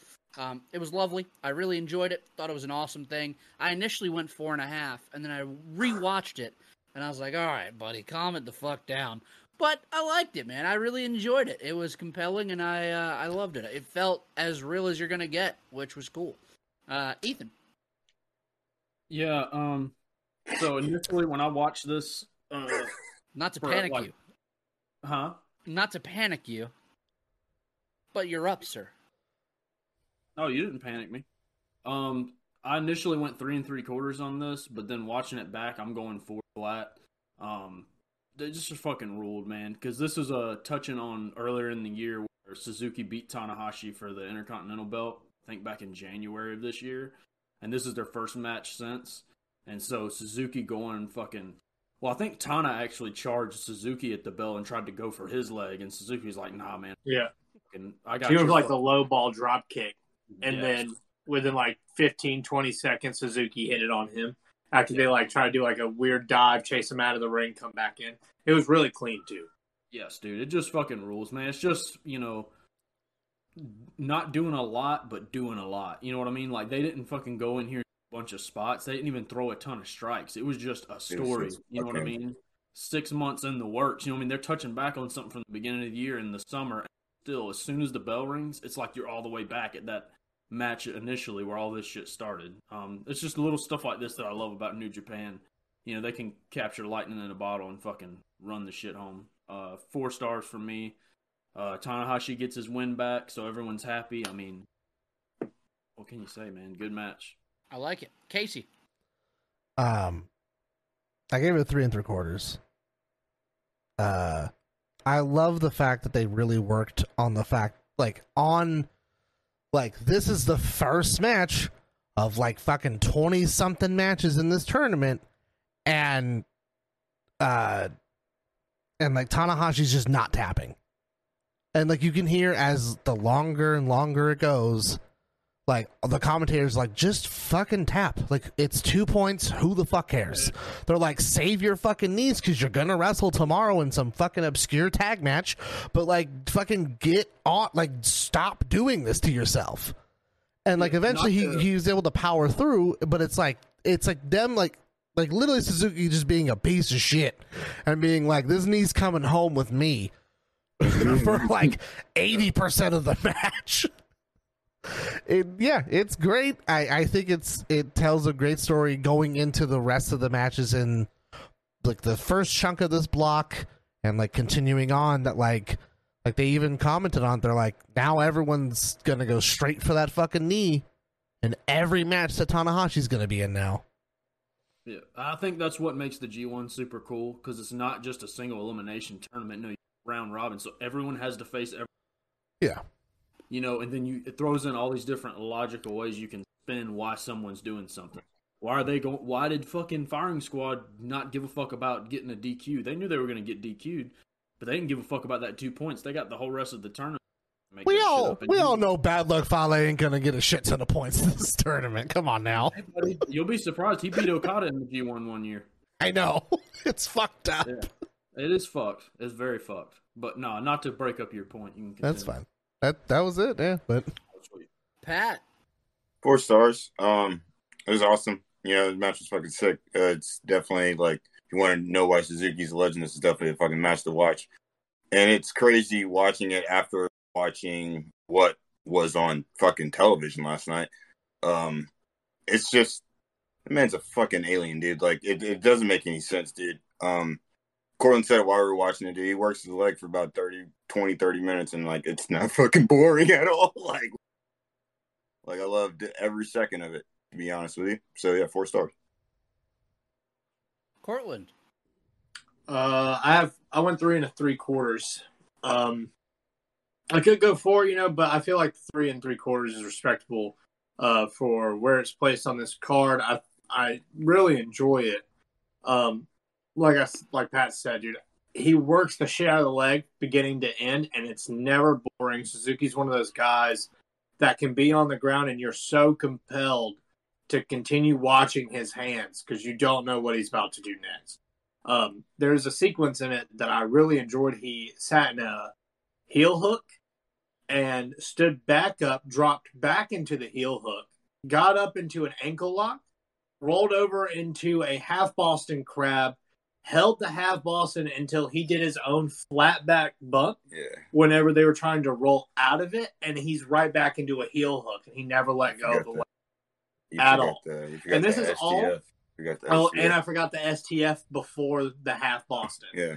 It was lovely. I really enjoyed it. Thought it was an awesome thing. I initially went 4.5, and then I rewatched it, and I was like, all right, buddy, calm it the fuck down. But I liked it, man. I really enjoyed it. It was compelling, and I loved it. It felt as real as you're going to get, which was cool. Ethan. Yeah, so initially when I watched this... not to panic you. Huh? Not to panic you, but you're up, sir. Oh, you didn't panic me. I initially went 3 3/4 on this, but then watching it back, I'm going 4 flat. They just fucking ruled, man, because this was touching on earlier in the year where Suzuki beat Tanahashi for the Intercontinental belt, I think back in January of this year. And this is their first match since. And so Suzuki going fucking... Well, I think Tana actually charged Suzuki at the bell and tried to go for his leg. And Suzuki's like, nah, man. Yeah. He was like the low ball drop kick. And then within like 15, 20 seconds, Suzuki hit it on him. After they like try to do like a weird dive, chase him out of the ring, come back in. It was really clean, too. Yes, dude. It just fucking rules, man. It's just, you know... not doing a lot, but doing a lot. You know what I mean? Like, they didn't fucking go in here and do a bunch of spots. They didn't even throw a ton of strikes. It was just a story. You know what I mean? 6 months in the works. You know what I mean? They're touching back on something from the beginning of the year in the summer. And still, as soon as the bell rings, it's like you're all the way back at that match initially where all this shit started. It's just little stuff like this that I love about New Japan. You know, they can capture lightning in a bottle and fucking run the shit home. 4 stars for me. Tanahashi gets his win back, so everyone's happy. I mean, what can you say, man? Good match. I like it. Casey. I gave it a 3 3/4. I love the fact that they really worked on the fact, this is the first match of, fucking 20-something matches in this tournament, and Tanahashi's just not tapping. And, you can hear as the longer and longer it goes, the commentators just fucking tap. It's 2 points. Who the fuck cares? They're like, save your fucking knees because you're going to wrestle tomorrow in some fucking obscure tag match. But, fucking get on. Stop doing this to yourself. And, eventually he was able to power through. But it's them, literally Suzuki just being a piece of shit. And being like, this knee's coming home with me. for like 80% of the match. Yeah, it's great. I think it tells a great story going into the rest of the matches in like the first chunk of this block and like continuing on that like they even commented on it. They're like, now everyone's gonna go straight for that fucking knee in every match that Tanahashi's gonna be in now. Yeah, I think that's what makes the G1 super cool, because it's not just a single elimination tournament. No, round robin, so everyone has to face everyone. Yeah. You know, and then it throws in all these different logical ways you can spin why someone's doing something. Why did fucking Firing Squad not give a fuck about getting a DQ? They knew they were going to get DQ'd, but they didn't give a fuck about that 2 points. They got the whole rest of the tournament. We all know Bad Luck Fale ain't going to get a shit ton of points in this tournament. Come on now. You'll be surprised. He beat Okada in the G1 1 year. I know. It's fucked up. Yeah. It is fucked. It's very fucked. But no, not to break up your point. You can continue. That's fine. That was it, yeah. But Pat, 4 stars. It was awesome. You know, the match was fucking sick. It's definitely like, if you want to know why Suzuki's a legend, this is definitely a fucking match to watch. And it's crazy watching it after watching what was on fucking television last night. It's just, the man's a fucking alien, dude. Like it doesn't make any sense, dude. Cortland said while we were watching it, dude, he works his leg for about 30 minutes, and, like, it's not fucking boring at all. Like I loved every second of it, to be honest with you. So, yeah, 4 stars. Cortland. I went 3 3/4. I could go 4, you know, but I feel like 3 3/4 is respectable for where it's placed on this card. I really enjoy it. Like Pat said, dude, he works the shit out of the leg beginning to end, and it's never boring. Suzuki's one of those guys that can be on the ground, and you're so compelled to continue watching his hands because you don't know what he's about to do next. There's a sequence in it that I really enjoyed. He sat in a heel hook and stood back up, dropped back into the heel hook, got up into an ankle lock, rolled over into a half Boston crab, held the half Boston until he did his own flat back bump whenever they were trying to roll out of it, and he's right back into a heel hook, and he never let go of the leg at all. And this is all... Oh, and I forgot the STF before the half Boston. Yeah.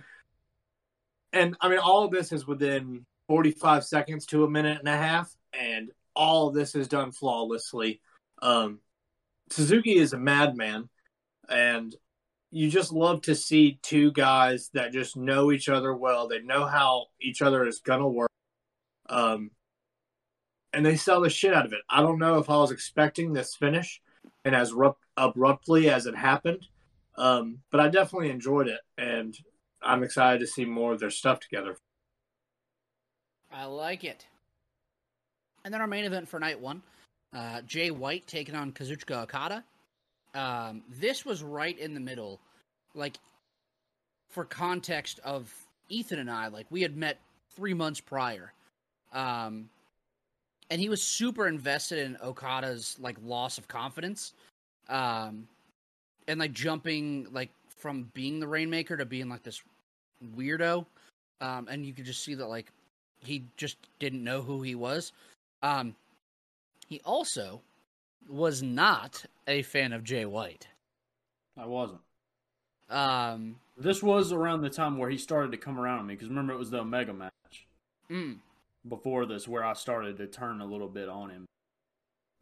And, I mean, all of this is within 45 seconds to a minute and a half, and all of this is done flawlessly. Suzuki is a madman, and... you just love to see two guys that just know each other well. They know how each other is going to work. And they sell the shit out of it. I don't know if I was expecting this finish and as abruptly as it happened. But I definitely enjoyed it. And I'm excited to see more of their stuff together. I like it. And then our main event for night 1. Jay White taking on Kazuchika Okada. This was right in the middle, like, for context of Ethan and I, like, we had met 3 months prior, and he was super invested in Okada's, like, loss of confidence, and, like, jumping, like, from being the Rainmaker to being, like, this weirdo, and you could just see that, like, he just didn't know who he was. He also... was not a fan of Jay White. I wasn't. This was around the time where he started to come around on me, because remember, it was the Omega match before this where I started to turn a little bit on him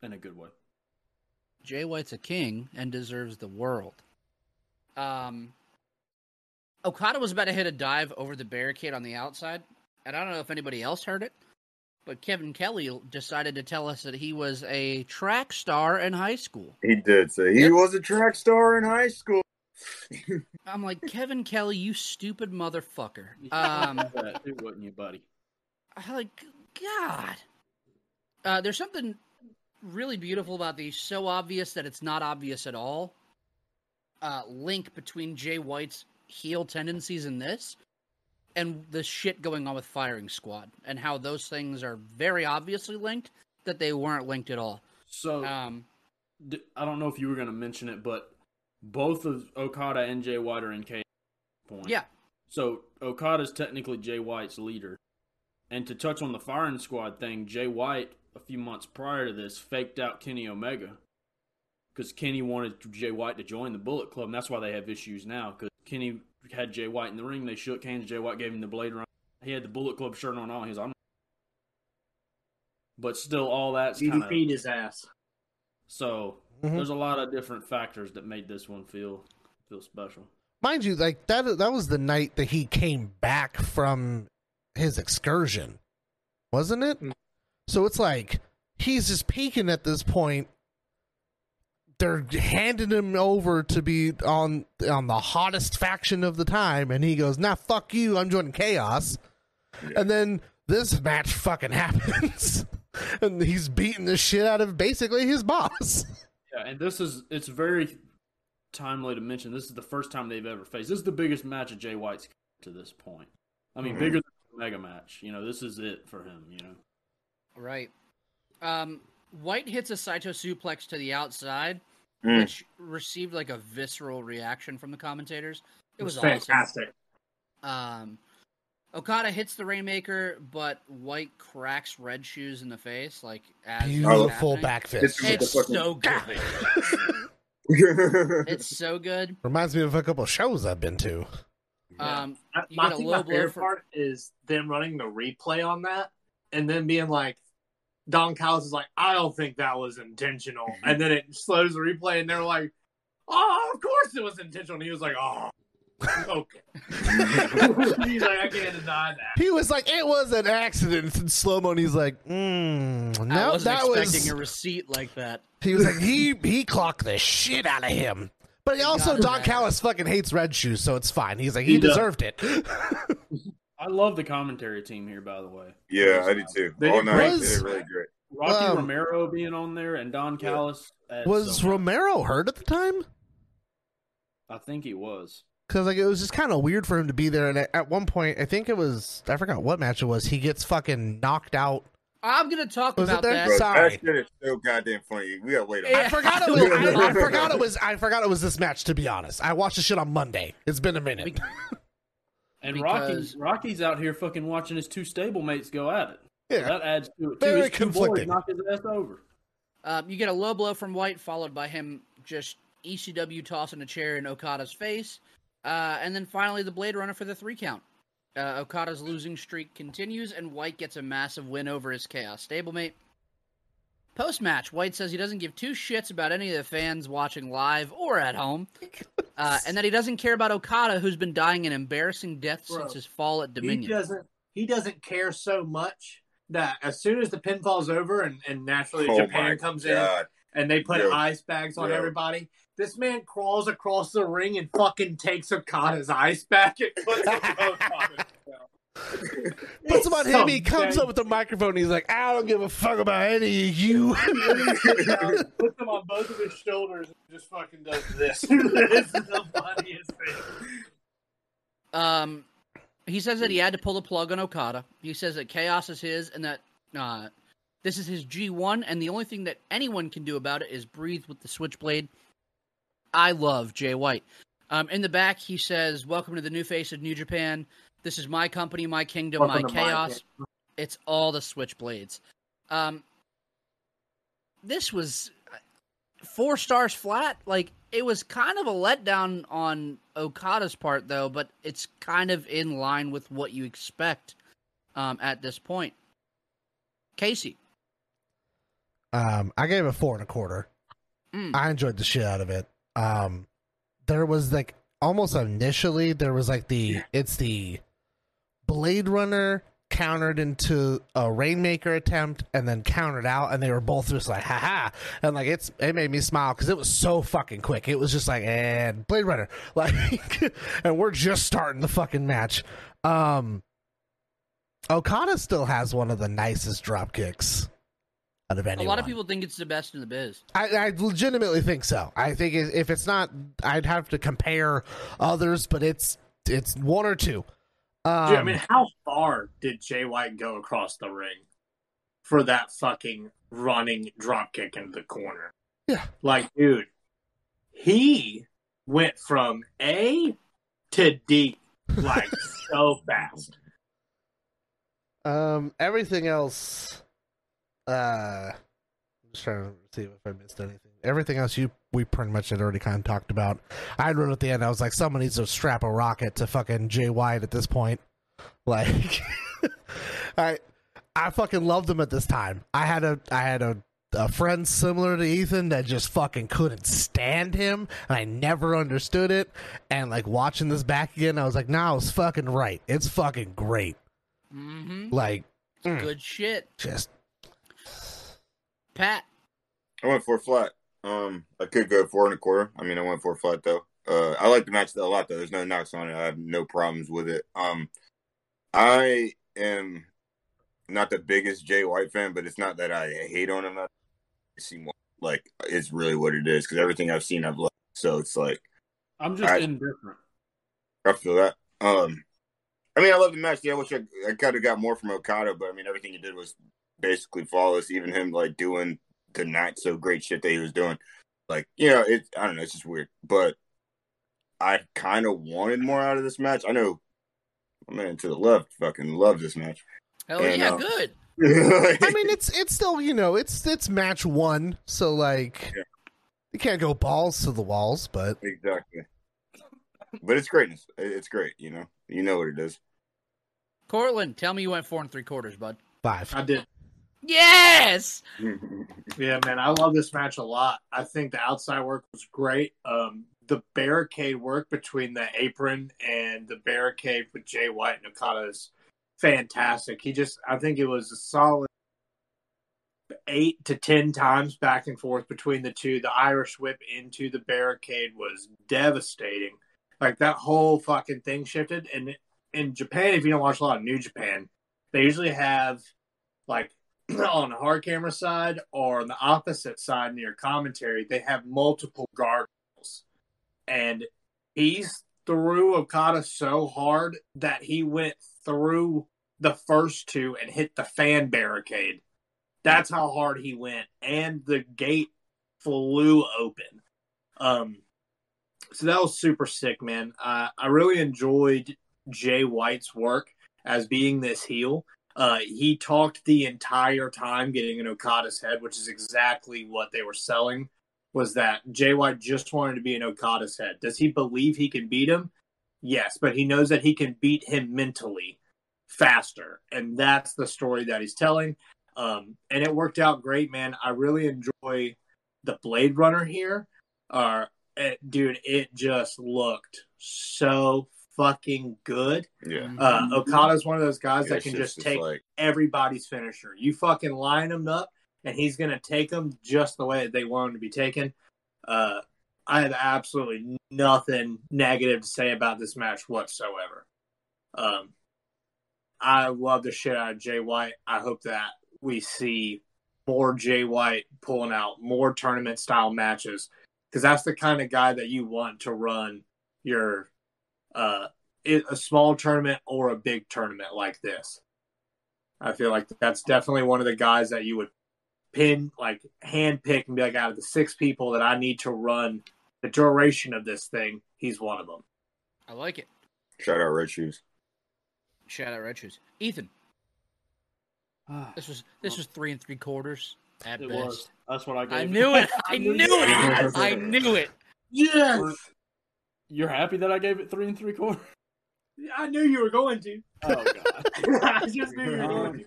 in a good way. Jay White's a king and deserves the world. Okada was about to hit a dive over the barricade on the outside, and I don't know if anybody else heard it, but Kevin Kelly decided to tell us that he was a track star in high school. He did say he was a track star in high school. I'm like, Kevin Kelly, you stupid motherfucker. It wasn't you, buddy. I'm like, God. There's something really beautiful about these so obvious that it's not obvious at all. Link between Jay White's heel tendencies and this. And the shit going on with Firing Squad, and how those things are very obviously linked, that they weren't linked at all. So, I don't know if you were going to mention it, but both of Okada and Jay White are in Chaos. Yeah. So, Okada's technically Jay White's leader. And to touch on the Firing Squad thing, Jay White, a few months prior to this, faked out Kenny Omega because Kenny wanted Jay White to join the Bullet Club, and that's why they have issues now, because Kenny had Jay White in the ring. They shook hands. Jay White gave him the Blade Runner. He had the Bullet Club shirt on all. He's on. But still, all that's kind of... DDP'd his ass. So, there's a lot of different factors that made this one feel special. Mind you, like, that was the night that he came back from his excursion, wasn't it? Mm-hmm. So it's like, he's just peaking at this point. They're handing him over to be on the hottest faction of the time, and he goes, nah, fuck you, I'm joining Chaos. Yeah. And then this match fucking happens. And he's beating the shit out of basically his boss. Yeah, and it's very timely to mention, this is the first time they've ever faced. This is the biggest match of Jay White's to this point. I mean, bigger than the Omega match. You know, this is it for him, you know. Right. White hits a Saito suplex to the outside, which received like a visceral reaction from the commentators. It was fantastic. Awesome. Okada hits the Rainmaker, but White cracks Red Shoes in the face. Like, as beautiful back fist. It's so good. It's so good. Reminds me of a couple of shows I've been to. I think my favorite part is them running the replay on that, and then being like, Don Callis is like, I don't think that was intentional. And then it slows the replay, and they're like, oh, of course it was intentional. And he was like, oh. Okay. He's like, I can't deny that. He was like, it was an accident in slow-mo, and he's like, no, I wasn't expecting a receipt like that. He was like, he clocked the shit out of him. But also, Don Callis fucking hates Red Shoes, so it's fine. He's like, he deserved it. I love the commentary team here, by the way. Yeah, I do too. They did really great. Rocky Romero being on there, and Don Callis. Was Romero hurt at the time? I think he was. Because it was just kind of weird for him to be there. And at one point, I think it was, I forgot what match it was, he gets fucking knocked out. I'm going to talk about that. Bro, sorry. That shit is so goddamn funny. We got to wait on it. I forgot it was this match, to be honest. I watched the shit on Monday. It's been a minute. And Rocky's out here fucking watching his two stablemates go at it. Yeah. So that adds to it. Very conflicting. Knock his ass over. You get a low blow from White, followed by him just ECW tossing a chair in Okada's face. And then finally, the Blade Runner for the 3 count. Okada's losing streak continues, and White gets a massive win over his Chaos stablemate. Post-match, White says he doesn't give two shits about any of the fans watching live or at home, and that he doesn't care about Okada, who's been dying an embarrassing death since his fall at Dominion. He doesn't care so much that as soon as the pinfall's over, and naturally Japan comes in, and they put ice bags on everybody. This man crawls across the ring and fucking takes Okada's ice back and puts it on Okada's mouth. Puts him on him. He comes up with the microphone. And he's like, I don't give a fuck about any of you. Puts him on both of his shoulders and just fucking does this. This is the funniest thing. He says that he had to pull the plug on Okada. He says that Chaos is his and that... this is his G1, and the only thing that anyone can do about it is breathe with the switchblade. I love Jay White. In the back, he says, welcome to the new face of New Japan. This is my company, my kingdom, welcome my chaos. It's all the switchblades. This was 4 stars flat. Like, it was kind of a letdown on Okada's part, though, but it's kind of in line with what you expect at this point. Casey. I gave it 4.25. I enjoyed the shit out of it. There was like almost initially there was like it's the Blade Runner countered into a Rainmaker attempt and then countered out, and they were both just like haha, and like it made me smile because it was so fucking quick. It was just like and Blade Runner like, and we're just starting the fucking match. Okada still has one of the nicest drop kicks. Out of anyone. A lot of people think it's the best in the biz. I legitimately think so. I think if it's not, I'd have to compare others, but it's one or two. Dude, I mean, how far did Jay White go across the ring for that fucking running dropkick into the corner? Yeah. Like, dude, he went from A to D, like, so fast. Everything else, I'm just trying to see if I missed anything. Everything else we pretty much had already kind of talked about. I wrote at the end, I was like, someone needs to strap a rocket to fucking Jay White at this point. Like, I fucking loved him at this time. I had a friend similar to Ethan that just fucking couldn't stand him, and I never understood it. And like watching this back again, I was like, nah, I was fucking right. It's fucking great. Mm-hmm. Like, good shit. Just Pat. I went for a flat. I could go 4.25. I mean, I went for a flat though. I like the match a lot though. There's no knocks on it. I have no problems with it. I am not the biggest Jay White fan, but it's not that I hate on him. I see more like it's really what it is because everything I've seen, I've liked. So it's like I'm just indifferent. I feel that. I mean, I love the match. Yeah, I wish I kind of got more from Okada, but I mean, everything he did was basically flawless. Even him like doing the not so great shit that he was doing, like you know, it. I don't know. It's just weird, but I kind of wanted more out of this match. I know my man to the left fucking loved this match. Hell and, yeah, good. I mean, it's still, you know, it's match one, so like yeah. You can't go balls to the walls, but exactly. But it's greatness. It's great, you know. You know what it is. Cortland, tell me you went 4.75, bud. 5. I did. Yes! Yeah, man, I love this match a lot. I think the outside work was great. The barricade work between the apron and the barricade with Jay White and Okada is fantastic. He just, I think it was a solid 8 to 10 times back and forth between the two. The Irish whip into the barricade was devastating. Like, that whole fucking thing shifted. And in Japan, if you don't watch a lot of New Japan, they usually have, like, on the hard camera side or on the opposite side in your commentary, they have multiple guardrails. And he threw Okada so hard that he went through the first two and hit the fan barricade. That's how hard he went. And the gate flew open. So that was super sick, man. I really enjoyed Jay White's work as being this heel. He talked the entire time getting in Okada's head, which is exactly what they were selling, was that Jay White just wanted to be in Okada's head. Does he believe he can beat him? Yes, but he knows that he can beat him mentally faster, and that's the story that he's telling. And it worked out great, man. I really enjoy the Blade Runner here. Dude, it just looked so fucking good. Yeah. Okada's one of those guys that can just take like everybody's finisher. You fucking line him up, and he's going to take them just the way that they want him to be taken. I have absolutely nothing negative to say about this match whatsoever. I love the shit out of Jay White. I hope that we see more Jay White pulling out more tournament-style matches. Because that's the kind of guy that you want to run your a small tournament or a big tournament like this. I feel like that's definitely one of the guys that you would pin, like handpick, and be like, out of the 6 people that I need to run the duration of this thing, he's one of them. I like it. Shout out Red Shoes. Shout out Red Shoes. Ethan, this was 3.75. At it best. Was. That's what I gave. I knew it. I knew it. Yes. You're happy that I gave it 3.75? I knew you were going to. Oh, God. I just knew you were going to.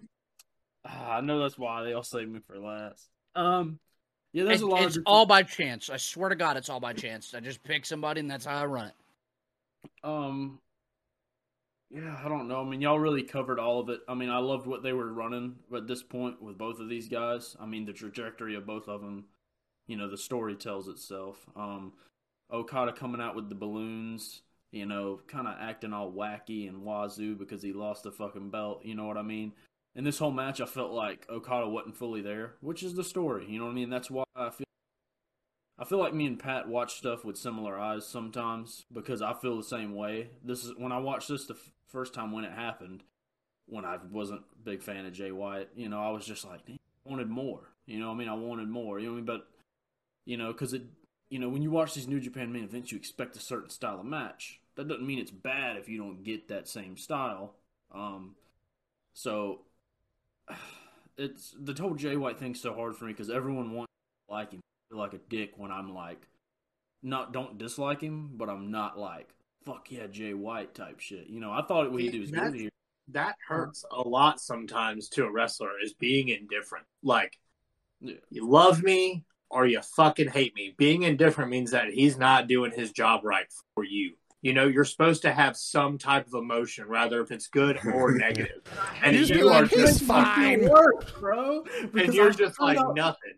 I know that's why they all saved me for last. Yeah, there's a lot of... It's all by chance. I swear to God, it's all by chance. I just pick somebody, and that's how I run it. Yeah, I don't know. I mean, y'all really covered all of it. I mean, I loved what they were running at this point with both of these guys. I mean, the trajectory of both of them, you know, the story tells itself. Okada coming out with the balloons, you know, kind of acting all wacky and wazoo because he lost the fucking belt, you know what I mean? And this whole match, I felt like Okada wasn't fully there, which is the story, you know what I mean? That's why I feel like me and Pat watch stuff with similar eyes sometimes because I feel the same way. This is when I watched this the first time when it happened, when I wasn't a big fan of Jay White, you know, I was just like, damn, I wanted more. You know what I mean? I wanted more. You know what I mean? But, you know, because it, you know, when you watch these New Japan main events, you expect a certain style of match. That doesn't mean it's bad if you don't get that same style. So it's the whole Jay White thing's so hard for me because everyone wants to like him. I feel like a dick when I'm like, not don't dislike him, but I'm not like, fuck yeah, Jay White type shit. You know, I thought what he did was good here. That hurts a lot sometimes to a wrestler is being indifferent. Like, yeah. You love me or you fucking hate me. Being indifferent means that he's not doing his job right for you. You know, you're supposed to have some type of emotion, rather if it's good or negative. And you are just fine, bro. And you're just like nothing.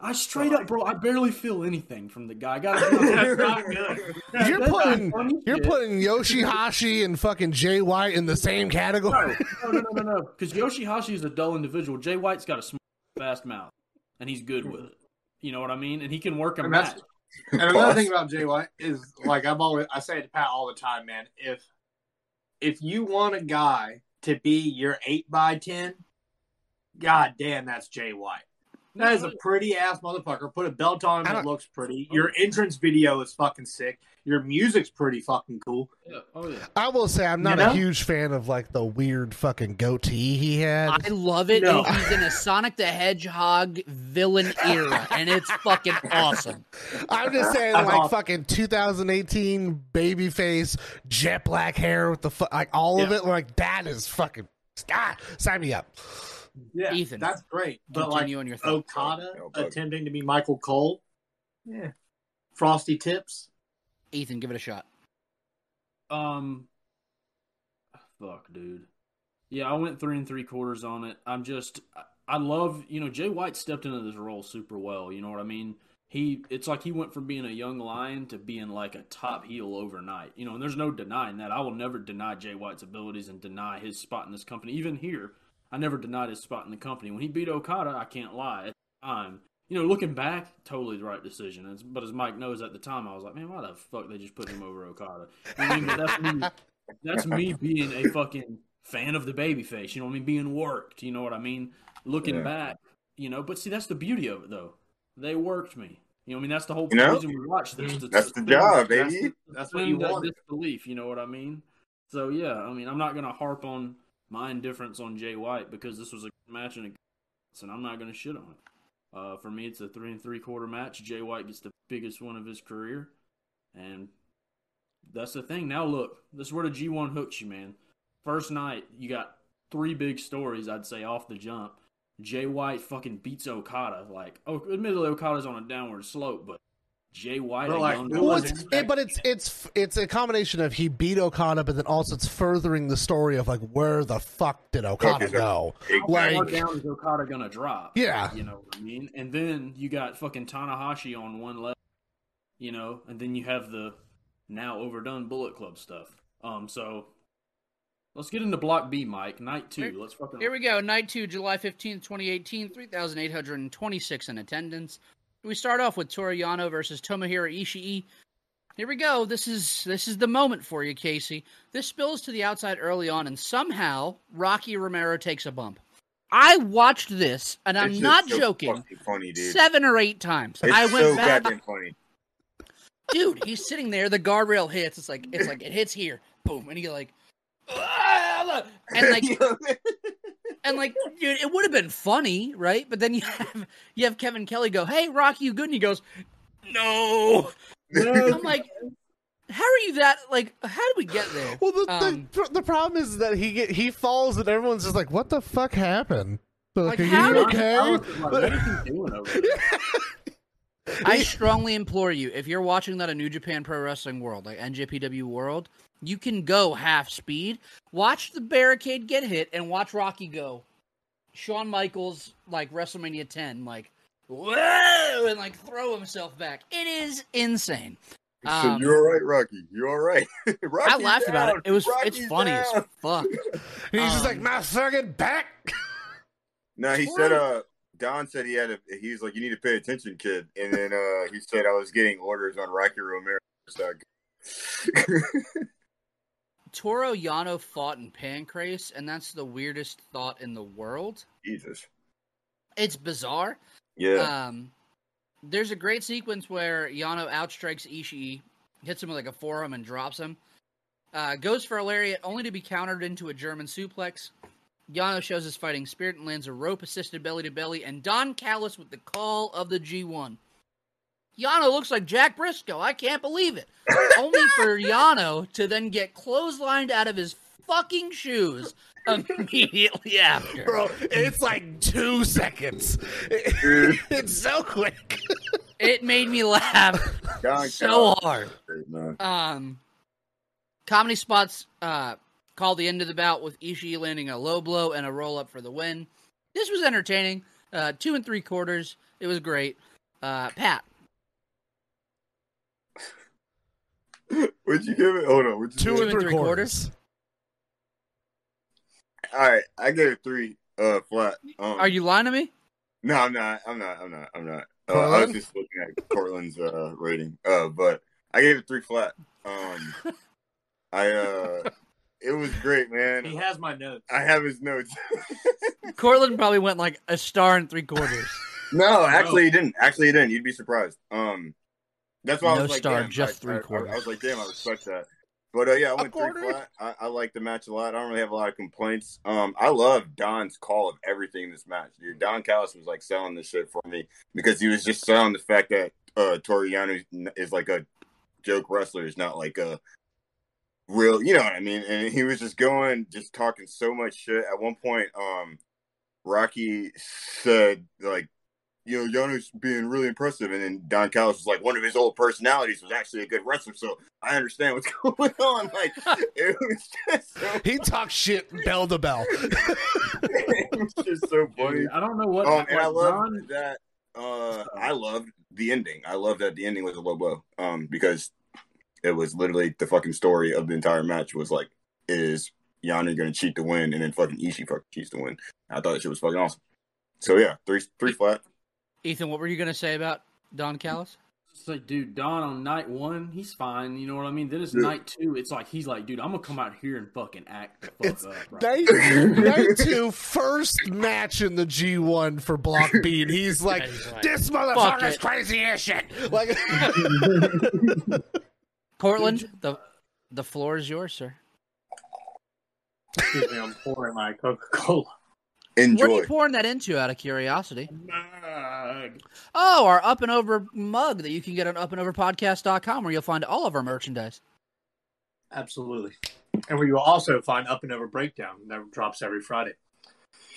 I straight up, bro, I barely feel anything from the guy. That's not good. You're putting Yoshihashi and fucking Jay White in the same category? No. Because Yoshihashi is a dull individual. Jay White's got a small, fast mouth, and he's good with it. You know what I mean? And he can work a match. And another thing about Jay White is, like, I say it to Pat all the time, man. If you want a guy to be your 8x10, god damn, that's Jay White. That is a pretty ass motherfucker. Put a belt on him, it looks pretty. Your entrance video is fucking sick. Your music's pretty fucking cool. Yeah. Oh yeah. I will say I'm not a huge fan of like the weird fucking goatee he had. I love it. No. He's in a Sonic the Hedgehog villain era, and it's fucking awesome. I'm just saying, like fucking 2018 babyface, jet black hair with the like all of it. Like that is fucking sign me up. Yeah, Ethan, that's great. But like on your Okada attempting to be Michael Cole, yeah, frosty tips. Ethan, give it a shot. Fuck, dude. Yeah, I went 3 3/4 on it. I love, you know, Jay White stepped into this role super well. You know what I mean? It's like he went from being a young lion to being like a top heel overnight. You know, and there's no denying that. I will never deny Jay White's abilities and deny his spot in this company, even here. I never denied his spot in the company. When he beat Okada, I can't lie. At the time, you know, looking back, totally the right decision. But as Mike knows, at the time, I was like, man, why the fuck they just put him over Okada? I mean, that's me being a fucking fan of the babyface. You know what I mean? Being worked. You know what I mean? Looking back, you know. But see, that's the beauty of it, though. They worked me. You know what I mean? That's the whole reason we watched this. That's the job, baby. That's what you want. Disbelief. You know what I mean? So, yeah, I mean, I'm not going to harp on my indifference on Jay White because this was a good match and I'm not going to shit on it. For me, it's a 3 3/4 match. Jay White gets the biggest one of his career, and that's the thing. Now look, this is where the G1 hooks you, man. First night, you got three big stories, I'd say, off the jump. Jay White fucking beats Okada. Like, admittedly, Okada's on a downward slope, but Jay White. It's a combination of he beat Okada, but then also it's furthering the story of like where the fuck did Okada go? How far down is Okada gonna drop? Yeah, you know what I mean. And then you got fucking Tanahashi on one level, you know, and then you have the now overdone Bullet Club stuff. So let's get into Block B, Mike. Night 2. Let's fucking here we go. Night 2, July 15th, 2018. 3,826 in attendance. We start off with Toru Yano versus Tomohiro Ishii. Here we go. This is the moment for you, Casey. This spills to the outside early on, and somehow Rocky Romero takes a bump. I watched this, and I'm not joking, funny, 7 or 8 times. Goddamn funny. Dude, he's sitting there. The guardrail hits. It's like it hits here. Boom, and he's like, ah! And like. And like, dude, it would have been funny, right? But then you have Kevin Kelly go, "Hey, Rocky, you good?" And he goes, "No." I'm like, "How are you that? Like, how did we get there?" Well, the problem is that he falls and everyone's just like, "What the fuck happened?" Like, how did I strongly implore you, if you're watching that in New Japan Pro Wrestling World, like NJPW World. You can go half speed, watch the barricade get hit, and watch Rocky go. Shawn Michaels, like WrestleMania 10, like, whoa, and like throw himself back. It is insane. So you're all right, Rocky. You're all right. Rocky I laughed down. About it. It's funny down. As fuck. He's just like, my fucking back. No, he said, Don said he was like, you need to pay attention, kid. And then he said, I was getting orders on Rocky Romero. Toru Yano fought in Pancrase, and that's the weirdest thought in the world. Jesus. It's bizarre. Yeah. There's a great sequence where Yano outstrikes Ishii, hits him with like a forearm and drops him. Goes for a lariat, only to be countered into a German suplex. Yano shows his fighting spirit and lands a rope-assisted belly-to-belly, and Don Callis with the call of the G1. Yano looks like Jack Briscoe. I can't believe it. Only for Yano to then get clotheslined out of his fucking shoes immediately after. Bro, it's like 2 seconds. It's so quick. It made me laugh so hard. Comedy spots called the end of the bout with Ishii landing a low blow and a roll-up for the win. This was entertaining. 2 3/4. It was great. Pat. What'd you give it? Hold on. What'd you give it? 2 3/4. All right, I gave it 3 flat. Are you lying to me? No, I'm not. I'm not. I was just looking at Cortland's rating. But I gave it 3 flat. It was great, man. He has my notes. I have his notes. Cortland probably went like 1 3/4. No, actually he didn't. You'd be surprised. That's why I was like, star, damn, just 3/4. I was like, damn, I respect that. But yeah, I went 3 flat. I like the match a lot. I don't really have a lot of complaints. I love Don's call of everything in this match. Dude, Don Callis was like selling this shit for me because he was just selling the fact that Toru Yano is like a joke wrestler. He's not like a real, you know what I mean? And he was just going, just talking so much shit. At one point, Rocky said like, you know, Yano's being really impressive. And then Don Callis was like, one of his old personalities was actually a good wrestler. So I understand what's going on. Like, it was just so he talked shit bell to bell. It was just so funny. Dude, I don't know what. And I loved that. I loved the ending. I loved that the ending was a low blow. Because it was literally the fucking story of the entire match was like, is Yano going to cheat to win? And then fucking Ishii fucking cheats to win. I thought that shit was fucking awesome. So yeah, 3 flat. Ethan, what were you going to say about Don Callis? It's like, dude, Don on night one, he's fine. You know what I mean? Then it's night two. It's like, he's like, dude, I'm going to come out here and fucking act the fuck up. Right? Night two, first match in the G1 for Block B. And he's like, this motherfucker's crazy as shit. Like, Cortland, the floor is yours, sir. Excuse me, I'm pouring my Coca-Cola. Enjoy. What are you pouring that into, out of curiosity? Mug. Oh, our Up and Over mug that you can get on upandoverpodcast.com, where you'll find all of our merchandise. Absolutely. And where you will also find Up and Over Breakdown that drops every Friday.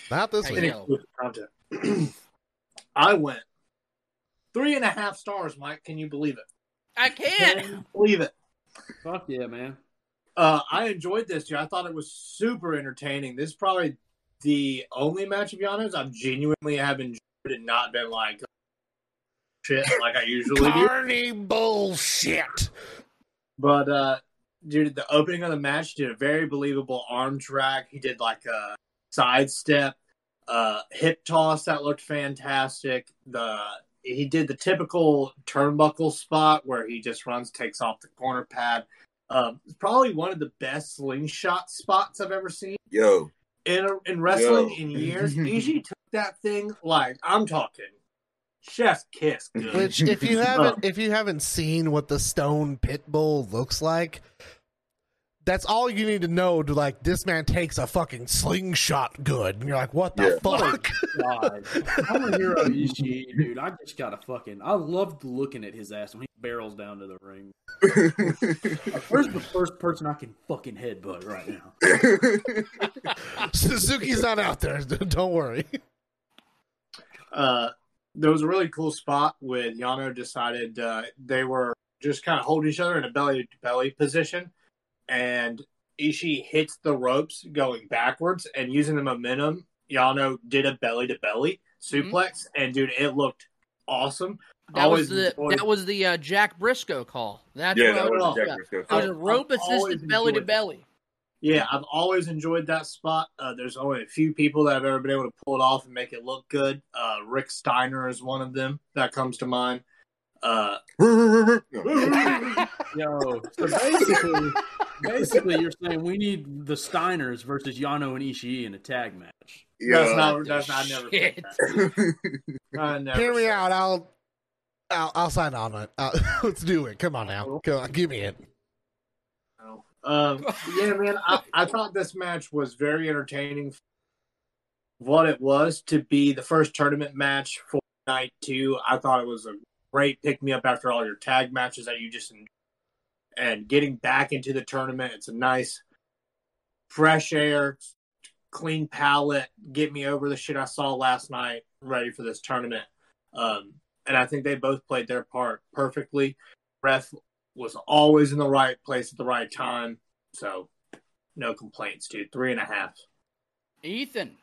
Not this week. I went 3.5 stars, Mike. Can you believe it? I can't. Can you believe it? Fuck yeah, man. I enjoyed this, dude. I thought it was super entertaining. This is probably the only match of Yano's I've genuinely have enjoyed and not been like shit like I usually do. Carny bullshit. But dude, the opening of the match did a very believable arm drag. He did like a sidestep, hip toss that looked fantastic. He did the typical turnbuckle spot where he just runs, takes off the corner pad. It's probably one of the best slingshot spots I've ever seen. Yo. In wrestling in years, Ishii took that thing like I'm talking chef's kiss. Dude. Which if you haven't seen what the Stone Pitbull looks like, that's all you need to know. To like this man takes a fucking slingshot good, and you're like, what the fuck? God. I'm a hero, Ishii, dude. I just got a fucking. I loved looking at his ass when he barrels down to the ring. Where's the first person I can fucking headbutt right now? Suzuki's not out there. Don't worry. There was a really cool spot when Yano decided they were just kind of holding each other in a belly-to-belly position, and Ishii hits the ropes going backwards, and using the momentum, Yano did a belly-to-belly suplex, and dude, it looked awesome. That was the Jack Briscoe call. That was a rope-assisted belly-to-belly. Yeah, I've always enjoyed that spot. There's only a few people that have ever been able to pull it off and make it look good. Rick Steiner is one of them that comes to mind. Yo, so basically, you're saying we need the Steiners versus Yano and Ishii in a tag match. Yeah. That's not. Hear me out. I'll sign on it. Let's do it. Come on now. Come on, give me it. Yeah, man. I thought this match was very entertaining. what it was to be the first tournament match for night two. I thought it was a great pick-me-up after all your tag matches that you just enjoyed. And getting back into the tournament, it's a nice fresh air, clean palette, get me over the shit I saw last night, ready for this tournament. And I think they both played their part perfectly. Ref was always in the right place at the right time. So, no complaints, dude. 3.5. Ethan.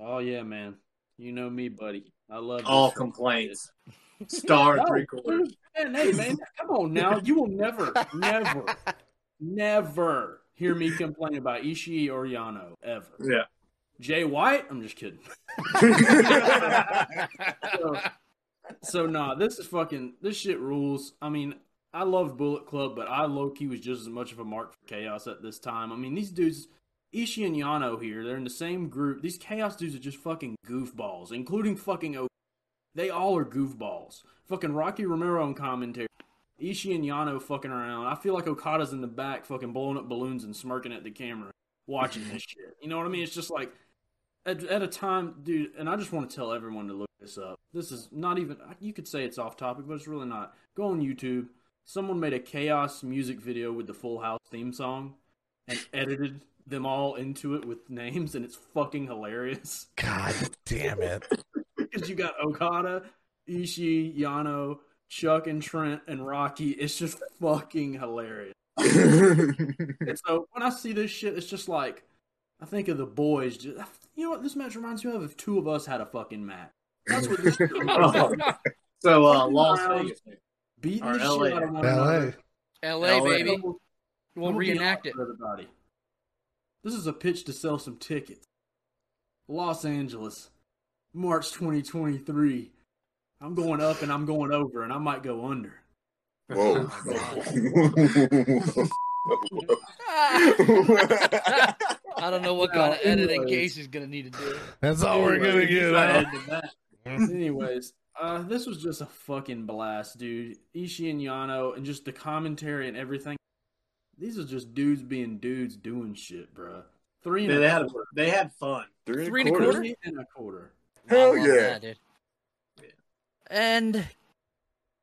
Oh, yeah, man. You know me, buddy. I love all complaints. Star 3/4. Man, hey, man, come on now. You will never, never hear me complain about Ishii or Yano, ever. Yeah. Jay White? I'm just kidding. Nah, this shit rules. I mean, I love Bullet Club, but I low-key was just as much of a mark for Chaos at this time. I mean, these dudes, Ishii and Yano here, they're in the same group. These Chaos dudes are just fucking goofballs, including fucking Okada. They all are goofballs. Fucking Rocky Romero on commentary. Ishii and Yano fucking around. I feel like Okada's in the back fucking blowing up balloons and smirking at the camera watching this shit. You know what I mean? It's just like, at a time, dude, and I just want to tell everyone to look this up. This is not even, you could say it's off topic, but it's really not. Go on YouTube. Someone made a Chaos music video with the Full House theme song and edited them all into it with names, and it's fucking hilarious. God damn it. Because you got Okada, Ishii, Yano, Chuck, and Trent, and Rocky. It's just fucking hilarious. And so when I see this shit, it's just like, I think of the boys. Just, you know what this match reminds me of? If two of us had a fucking match. That's what this shit reminds me of. So, Las Vegas. Beating the shit out of one another. L.A., baby. We'll reenact it. Everybody. This is a pitch to sell some tickets. Los Angeles. March 2023, I'm going up and I'm going over, and I might go under. Whoa. I don't know what kind of editing Case is going to need to do. That's all we're going to get out. Anyways, this was just a fucking blast, dude. Ishii and Yano, and just the commentary and everything. These are just dudes being dudes doing shit, bro. They had fun. 3.25? 3.25. Hell yeah. That, dude. Yeah. And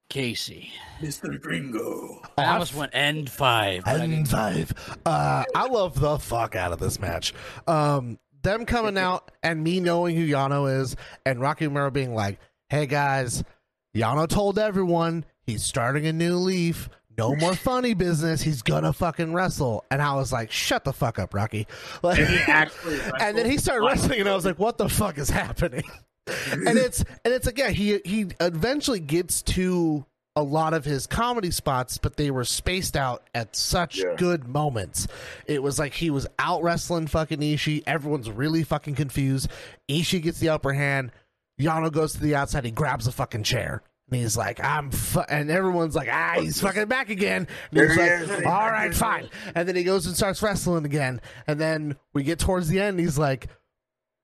Casey. Mr. Gringo. I almost went end five. I love the fuck out of this match. Them coming out and me knowing who Yano is and Rocky Romero being like, hey guys, Yano told everyone he's starting a new leaf. No more funny business. He's gonna fucking wrestle. And I was like, shut the fuck up, Rocky. Like, and then he started wrestling and I was like, what the fuck is happening? and it's again, he eventually gets to a lot of his comedy spots, but they were spaced out at such good moments. It was like he was out wrestling fucking Ishii. Everyone's really fucking confused. Ishii gets the upper hand. Yano goes to the outside. He grabs a fucking chair. And he's like, and everyone's like, he's fucking back again. And he's like, all right, fine. And then he goes and starts wrestling again. And then we get towards the end, and he's like,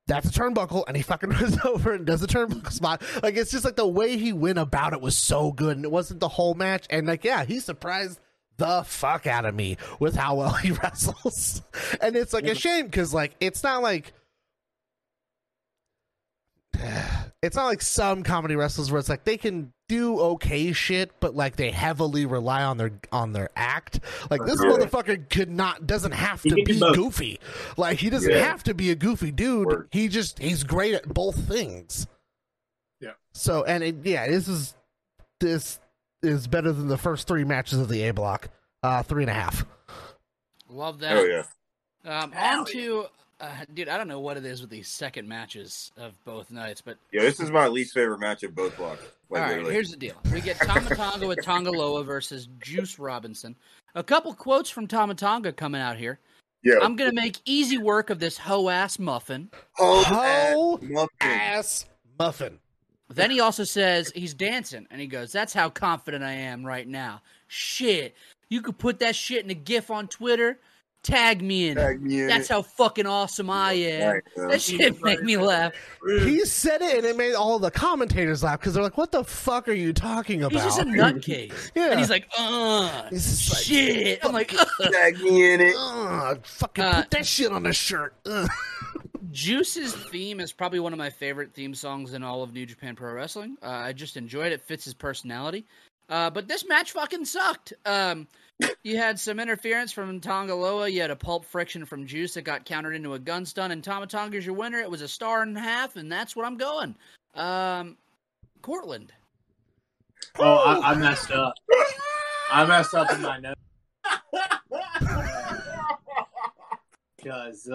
that's a turnbuckle. And he fucking goes over and does a turnbuckle spot. Like, it's just like the way he went about it was so good. And it wasn't the whole match. And like, yeah, he surprised the fuck out of me with how well he wrestles. And it's like a shame because, like, it's not like. It's not like some comedy wrestlers where it's like they can do okay shit, but like they heavily rely on their act. Like this motherfucker doesn't have to be goofy. Like he doesn't have to be a goofy dude. Word. He's great at both things. Yeah. So this is better than the first three matches of the A block. 3.5. Love that. Oh yeah. Dude, I don't know what it is with these second matches of both nights, but yeah, this is my least favorite match of both blocks. Like, all right, here's the deal: we get Tama Tonga with Tonga Loa versus Juice Robinson. A couple quotes from Tama Tonga coming out here. Yeah, I'm gonna make easy work of this hoe ass muffin. Hoe ass muffin. Then he also says he's dancing, and he goes, "That's how confident I am right now." Shit, you could put that shit in a GIF on Twitter. Tag me in. That's how fucking awesome I am. That shit made me laugh. He said it, and it made all the commentators laugh because they're like, "What the fuck are you talking about?" He's just a nutcase. Yeah, and he's like, shit." I'm like, "Tag me in it." Fucking put that shit on the shirt. Juice's theme is probably one of my favorite theme songs in all of New Japan Pro Wrestling. I just enjoyed it. Fits his personality. But this match fucking sucked. You had some interference from Tonga Loa. You had a pulp friction from Juice that got countered into a gun stun. And Tama Tonga's your winner. It was 1.5 stars, and that's where I'm going. Cortland. Oh, I messed up. I messed up in my notes. Because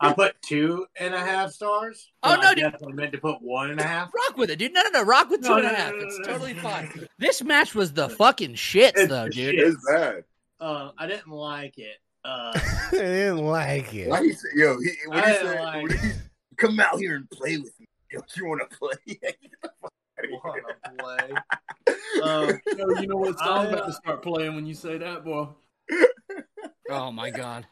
I put 2.5 stars. Oh, no, dude. I meant to put 1.5. Rock with it, dude. No. Rock with 2.5. It's totally fine. This match was the fucking shit, though, dude. It's bad. I didn't like it. I didn't like it. Why do you say, yo, what do you say? Like come out here and play with me. Yo, you want to play? You know what song about to start playing when you say that, boy? Oh, my God.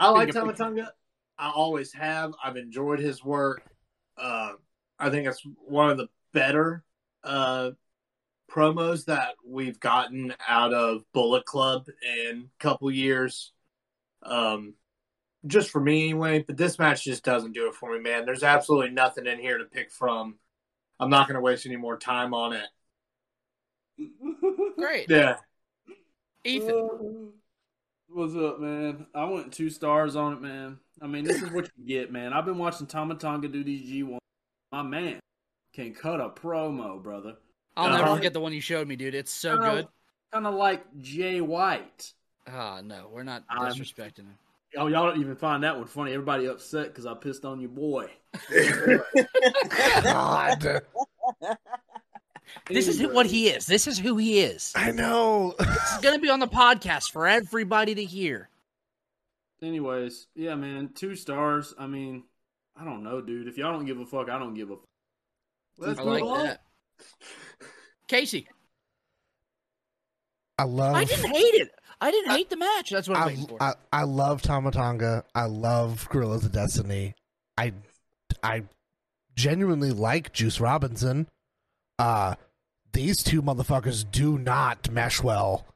I like Tama Tonga. I always have. I've enjoyed his work. I think it's one of the better promos that we've gotten out of Bullet Club in a couple years. Just for me, anyway. But this match just doesn't do it for me, man. There's absolutely nothing in here to pick from. I'm not going to waste any more time on it. Great. Yeah. Ethan. What's up, man? I went 2 stars on it, man. I mean, this is what you get, man. I've been watching Tama Tonga do these G1. My man can cut a promo, brother. I'll never forget the one you showed me, dude. It's so good. Kind of like Jay White. Ah, no. We're not disrespecting him. Oh, y'all don't even find that one funny. Everybody upset because I pissed on your boy. God. This is what he is. This is who he is. I know. It's going to be on the podcast for everybody to hear. Anyways, yeah, man. 2 stars. I mean, I don't know, dude. If y'all don't give a fuck, I don't give a fuck. Let's move on. That. Casey. I didn't hate it. I didn't hate the match. That's what I'm waiting for. I love Tama Tonga. I love Guerrillas of Destiny. I genuinely like Juice Robinson. These two motherfuckers do not mesh well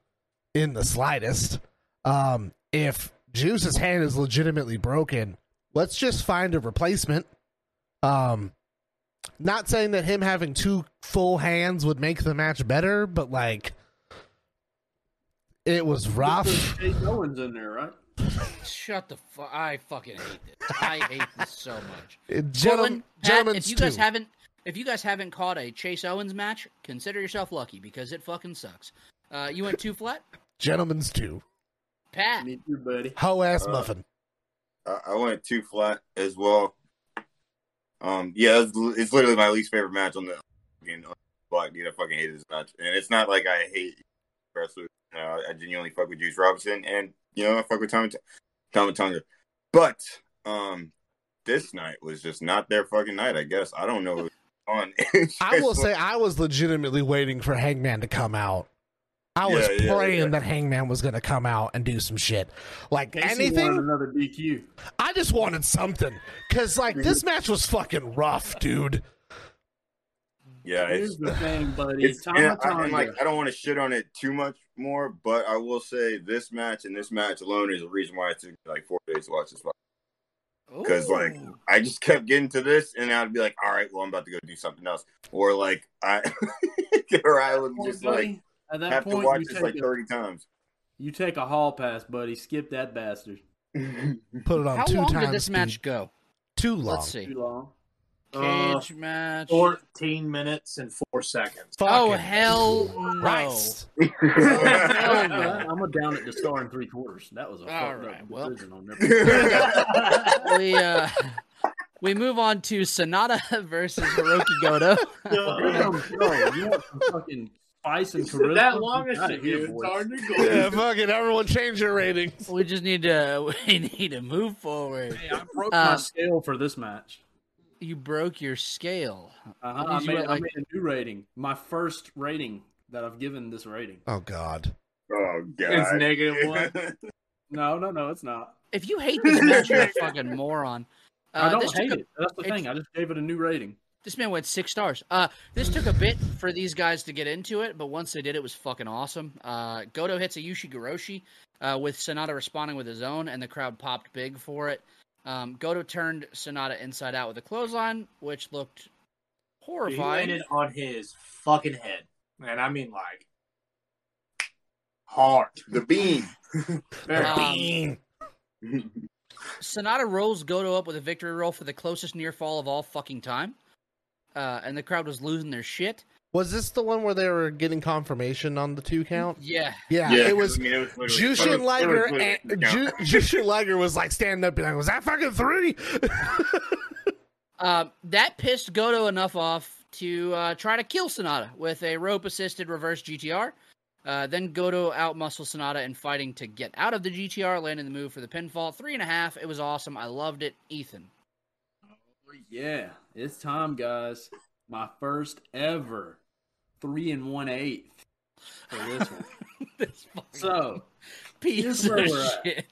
in the slightest. If Juice's hand is legitimately broken, let's just find a replacement. Not saying that him having 2 full hands would make the match better, but like, it was rough. Chase Owens in there, right? Shut the fuck! I fucking hate this. I hate this so much. Gentlemen, if you guys haven't. If you guys haven't caught a Chase Owens match, consider yourself lucky because it fucking sucks. You went 2 flat? Gentlemen's 2. Pat. Me too, buddy. Hoe ass muffin. I went 2 flat as well. Yeah, it's literally my least favorite match on the fucking block, dude. I fucking hate this match. And it's not like I hate wrestlers. I genuinely fuck with Juice Robinson and, you know, I fuck with Tama Tonga. But this night was just not their fucking night, I guess. I don't know. I will say I was legitimately waiting for Hangman to come out. I was praying that Hangman was going to come out and do some shit. Like anything. Another DQ. I just wanted something because like this match was fucking rough, dude. Yeah, here's the thing, buddy. I don't want to shit on it too much more, but I will say this match and this match alone is the reason why it took like 4 days to watch this match. Because, like, I just kept getting to this, and I'd be like, all right, well, I'm about to go do something else. Or, like, I would just, like, have to watch this, like, 30 times. You take a hall pass, buddy. Skip that bastard. Put it on 2 times. How long did this match go? Too long. Let's see. Too long. Cage match. 14 minutes and 4 seconds. Oh, hell no. I'm down at the star in 3/4. That was a fucked up decision on there. We move on to Sonata versus Hiroki Goto. You want some fucking spice and charisma? That longest shit here. Yeah, fucking everyone change your ratings. We just need to, move forward. Hey, I broke my scale for this match. You broke your scale. I made a new rating. My first rating that I've given this rating. Oh, God. Oh, God. It's -1. No, it's not. If you hate this match, you're a fucking moron. I don't hate it. That's the thing. I just gave it a new rating. This man went 6 stars. This took a bit for these guys to get into it, but once they did, it was fucking awesome. Goto hits a Yushigiroshi with Sonata responding with his own, and the crowd popped big for it. Goto turned Sonata inside out with a clothesline, which looked horrifying. He landed on his fucking head. And I mean, like, hard. The beam. Sonata rolls Goto up with a victory roll for the closest near fall of all fucking time. And the crowd was losing their shit. Was this the one where they were getting confirmation on the 2 count? Yeah. Yeah, it was. I mean, it was Jushin Liger, Jushin Liger was like standing up and like, was that fucking 3? That pissed Goto enough off to try to kill Sonata with a rope-assisted reverse GTR. Then Goto out-muscled Sonata in fighting to get out of the GTR, landing the move for the pinfall. 3.5. It was awesome. I loved it. Ethan. Oh, yeah. It's time, guys. My first ever 3 1/8 for this one. This so, piece of shit.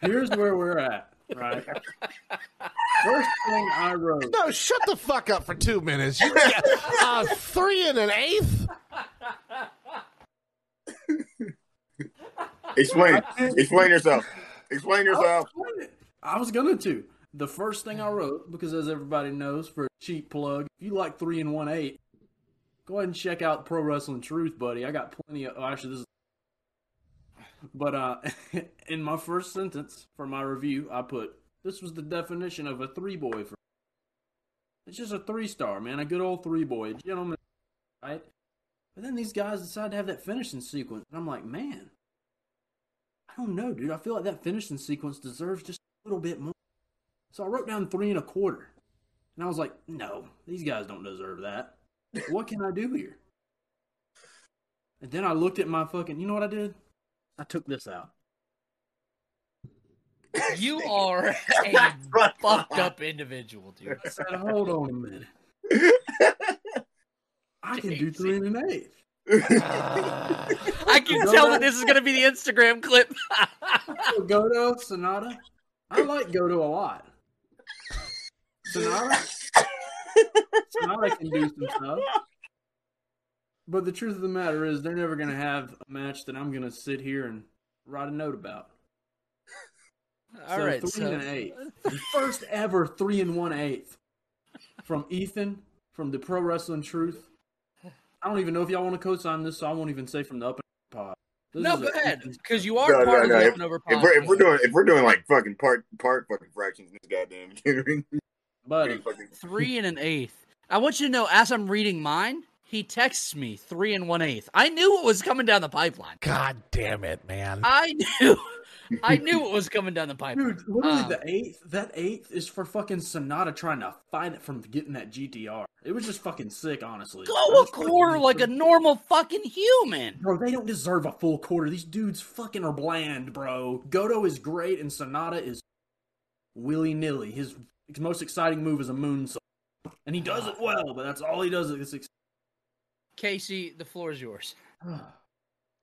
Here's where we're at, right? First thing I wrote. No, shut the fuck up for 2 minutes. You got 3 1/8? Explain yourself. Explain yourself. I was going to. The first thing I wrote, because as everybody knows, for a cheap plug, if you like 3 1/8, go ahead and check out Pro Wrestling Truth, buddy. I got plenty of... actually, this is... But in my first sentence for my review, I put, this was the definition of a 3-boy for me. It's just a 3-star, man. A good old 3-boy. Gentleman, right? But then these guys decide to have that finishing sequence. And I'm like, man, I don't know, dude. I feel like that finishing sequence deserves just a little bit more. So I wrote down 3 1/4. And I was like, no, these guys don't deserve that. What can I do here? And then I looked at my fucking, you know what I did? I took this out. You are a fucked up individual, dude. I said, hold on a minute. I can do 3 1/8. I can tell that this is going to be the Instagram clip. Goto, Sonata. I like Goto a lot. Sonata can do some stuff. But the truth of the matter is, they're never going to have a match that I'm going to sit here and write a note about. All so right, 3 1/8. First ever 3 1/8 from Ethan, from the Pro Wrestling Truth. I don't even know if y'all want to co-sign this, so I won't even say from the Up and Over Pod. This no, go ahead, because you are part of the Up and Over Pod. If we're doing like fucking part fucking fractions in this goddamn catering. Buddy, 3 1/8. I want you to know, as I'm reading mine, he texts me 3 1/8. I knew it was coming down the pipeline. God damn it, man! I knew it was coming down the pipeline. Dude, literally the 8th. That 8th is for fucking Sonata trying to fight it from getting that GTR. It was just fucking sick, honestly. Go a quarter like a normal fucking human, bro. They don't deserve a full quarter. These dudes fucking are bland, bro. Goto is great, and Sonata is willy nilly. His most exciting move is a moonsault. And he does it well, but that's all he does. Casey, the floor is yours.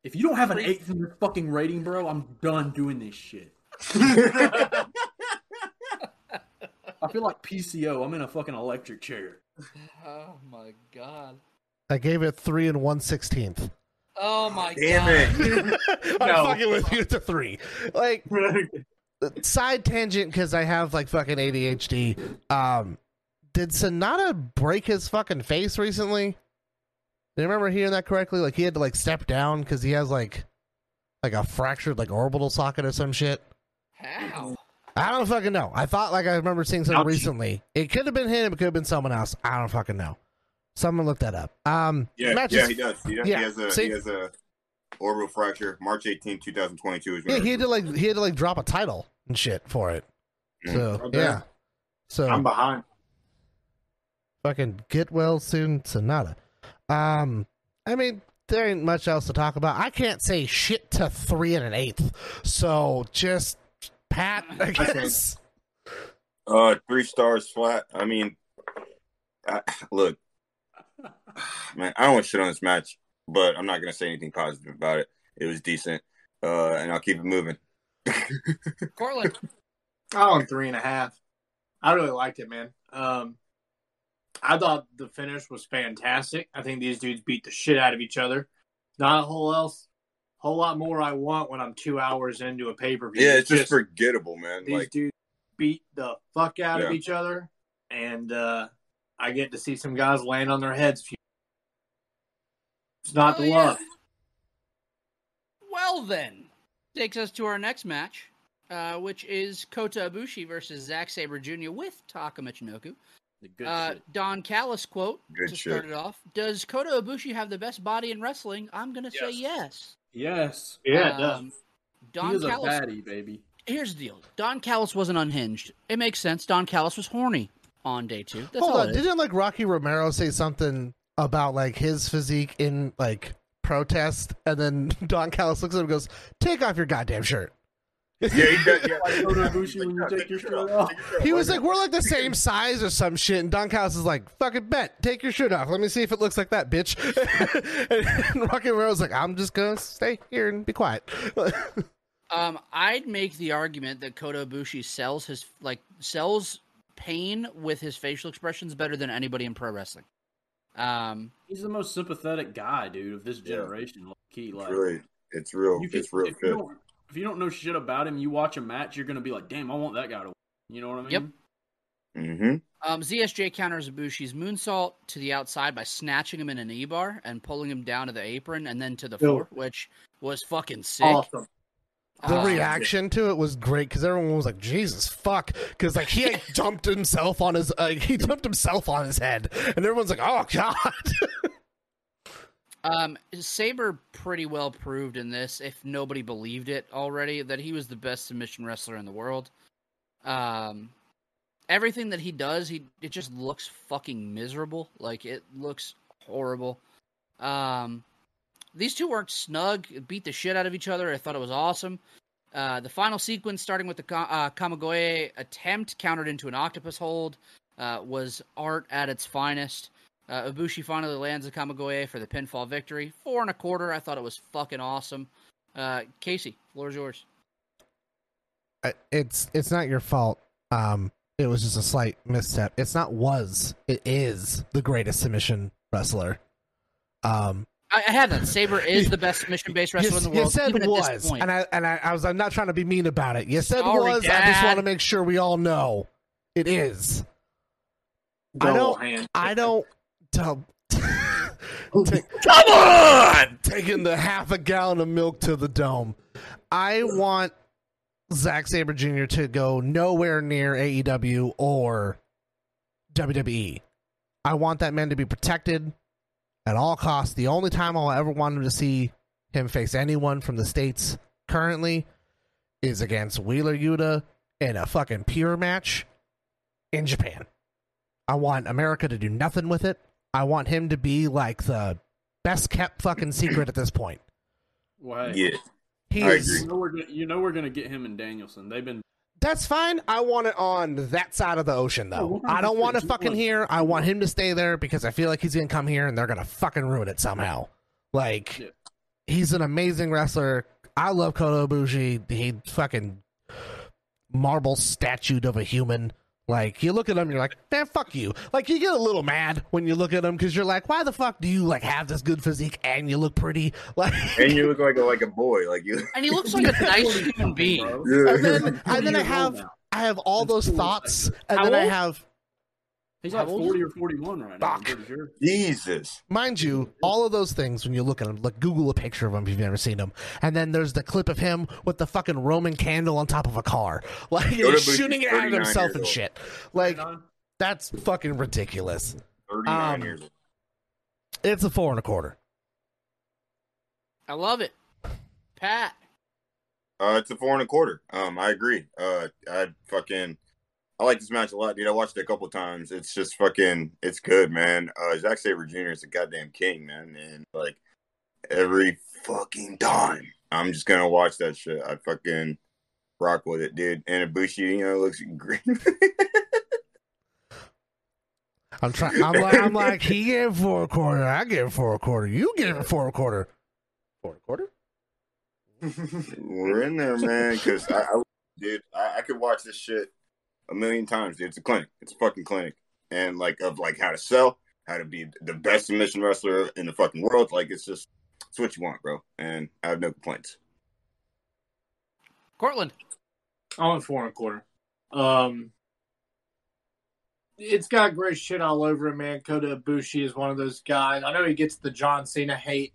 If you don't have an 8 in your fucking rating, bro, I'm done doing this shit. I feel like PCO. I'm in a fucking electric chair. Oh, my God. I gave it 3 1/16. Oh, my God. Damn it. I'm fucking with you. It's a 3. Like... Side tangent, because I have like fucking ADHD. Did Sonata break his fucking face recently? Do you remember hearing that correctly? Like he had to like step down because he has like a fractured like orbital socket or some shit. How? I don't fucking know. I thought like I remember seeing something recently. It could have been him. It could have been someone else. I don't fucking know. Someone look that up. Yeah, he does. He has a orbital fracture. March 18, 2022. Is he had to drop a title and shit for it. So okay. Yeah, so I'm behind. Fucking get well soon, Sonata. I mean, there ain't much else to talk about. I can't say shit to 3 1/8. So just pat, I guess. 3 stars flat. I mean, look, man, I don't want shit on this match, but I'm not gonna say anything positive about it. It was decent, and I'll keep it moving. Cortland, I'm 3 1/2. I really liked it, man. I thought the finish was fantastic. I think these dudes beat the shit out of each other. Not a whole lot more I want when I'm 2 hours into a pay-per-view. Yeah, it's just forgettable, man. These dudes beat the fuck out of each other. And I get to see some guys land on their heads. It's not the love. Well, then, takes us to our next match, which is Kota Ibushi versus Zack Sabre Jr. with Taka Michinoku. The good Don Callis quote good to start it off. Does Kota Ibushi have the best body in wrestling? I'm going to say yes. Yes. Yeah, it does. Don Callis, a baddie, baby. Here's the deal. Don Callis wasn't unhinged. It makes sense. Don Callis was horny on day two. That's Hold on. Didn't like Rocky Romero say something about like his physique in like protest, and then Don Callis looks at him and goes, "Take off your goddamn shirt." Yeah, he does. Yeah. Like, Kota Ibushi, when you take your shirt off. He was like, "We're like the same size or some shit," and Don Callis is like, "Fucking bet, take your shirt off. Let me see if it looks like that, bitch." And Rocky Romero's like, "I'm just gonna stay here and be quiet." I'd make the argument that Kota Ibushi sells his sells pain with his facial expressions better than anybody in pro wrestling. He's the most sympathetic guy, dude, of this generation. Key, like, it's real. If you don't know shit about him, you watch a match, you're gonna be like, "Damn, I want that guy to win." You know what I mean? Yep. Mm-hmm. ZSJ counters Ibushi's moonsault to the outside by snatching him in an e-bar and pulling him down to the apron and then to the floor, which was fucking sick. Awesome. The reaction to it was great because everyone was like, "Jesus, fuck!" Because like he like, dumped himself on his he dumped himself on his head, and everyone's like, "Oh god." Sabre pretty well proved in this, if nobody believed it already, that he was the best submission wrestler in the world. Everything that he does, it just looks fucking miserable. Like it looks horrible. These two worked snug, beat the shit out of each other. I thought it was awesome. The final sequence, starting with the Kamigoye attempt, countered into an octopus hold, was art at its finest. Ibushi finally lands the Kamigoye for the pinfall victory. 4.25. I thought it was fucking awesome. Casey, floor is yours. It's not your fault. It was just a slight misstep. It is the greatest submission wrestler. I have that. Sabre is the best submission-based wrestler in the world. You said was, and I was. I'm not trying to be mean about it. You said was. Dad. I just want to make sure we all know it is. Come on! Taking the half a gallon of milk to the dome. I want Zack Sabre Jr. to go nowhere near AEW or WWE. I want that man to be protected at all costs. The only time I'll ever want him to see him face anyone from the States currently is against Wheeler Yuta in a fucking pure match in Japan. I want America to do nothing with it. I want him to be like the best kept fucking secret at this point. Why? Yeah. You know we're going to get him and Danielson. That's fine. I want it on that side of the ocean, though. I don't want to fucking here. I want him to stay there because I feel like he's going to come here and they're going to fucking ruin it somehow. Like, he's an amazing wrestler. I love Kota Ibushi. He fucking marble statued of a human. Like, you look at him, you're like, man, fuck you. Like, you get a little mad when you look at him because you're like, why the fuck do you like have this good physique and you look pretty? Like, and you look like a boy, like you. And he looks like a nice human being. Yeah. And then I have all those thoughts, and then I have. He's like 40 or 41 right now. I'm pretty sure. Jesus. Mind you, all of those things, when you look at him, like Google a picture of him if you've never seen him. And then there's the clip of him with the fucking Roman candle on top of a car. Like, he's shooting it at himself and shit. Like, that's fucking ridiculous. 39 years old. It's a 4.25. I love it. Pat. It's a 4.25. I agree. I like this match a lot, dude. I watched it a couple times. It's just fucking, it's good, man. Zack Sabre Jr. is a goddamn king, man. And like every fucking time, I'm just gonna watch that shit. I fucking rock with it, dude. And Ibushi, you know, looks great. I'm like, he gave 4.25. I gave 4.25. You gave 4.25. 4.25. We're in there, man. Because I could watch this shit a million times, dude. It's a clinic. It's a fucking clinic. And like of like how to sell, how to be the best submission wrestler in the fucking world. Like it's what you want, bro. And I have no complaints. Cortland. I'm at 4.25. It's got great shit all over it, man. Kota Ibushi is one of those guys. I know he gets the John Cena hate.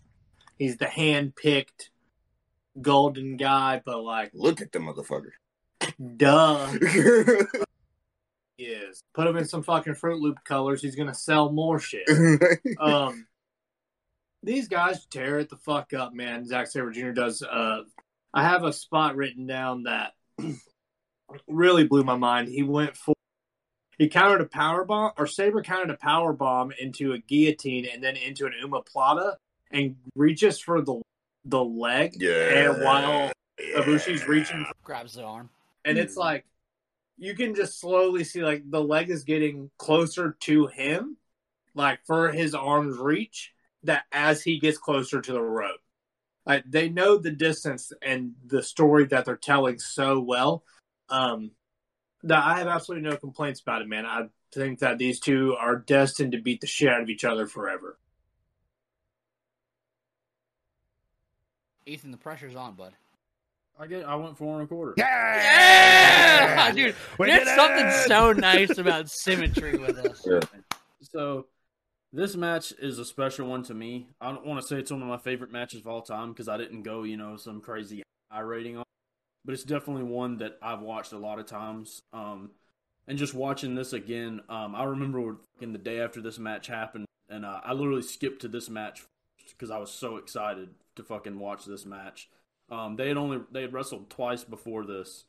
He's the hand-picked golden guy, but like... Look at the motherfucker. Duh. Yes. Put him in some fucking Fruit Loop colors. He's going to sell more shit. These guys tear it the fuck up, man. Zack Sabre Jr. does. I have a spot written down that really blew my mind. He countered a powerbomb, or Sabre countered a powerbomb into a guillotine and then into an Uma Plata and reaches for the leg. Yeah. And while Ibushi's reaching, grabs the arm. And it's like, you can just slowly see, like, the leg is getting closer to him, like, for his arm's reach, that as he gets closer to the rope. Like, they know the distance and the story that they're telling so well. That I have absolutely no complaints about it, man. I think that these two are destined to beat the shit out of each other forever. Ethan, the pressure's on, bud. I went 4.25. Yeah! Dude, there's something so nice about symmetry with us. Yeah. So, this match is a special one to me. I don't want to say it's one of my favorite matches of all time because I didn't go, some crazy high rating on it. But it's definitely one that I've watched a lot of times. And just watching this again, I remember in the day after this match happened, and I literally skipped to this match because I was so excited to fucking watch this match. They had wrestled twice before this,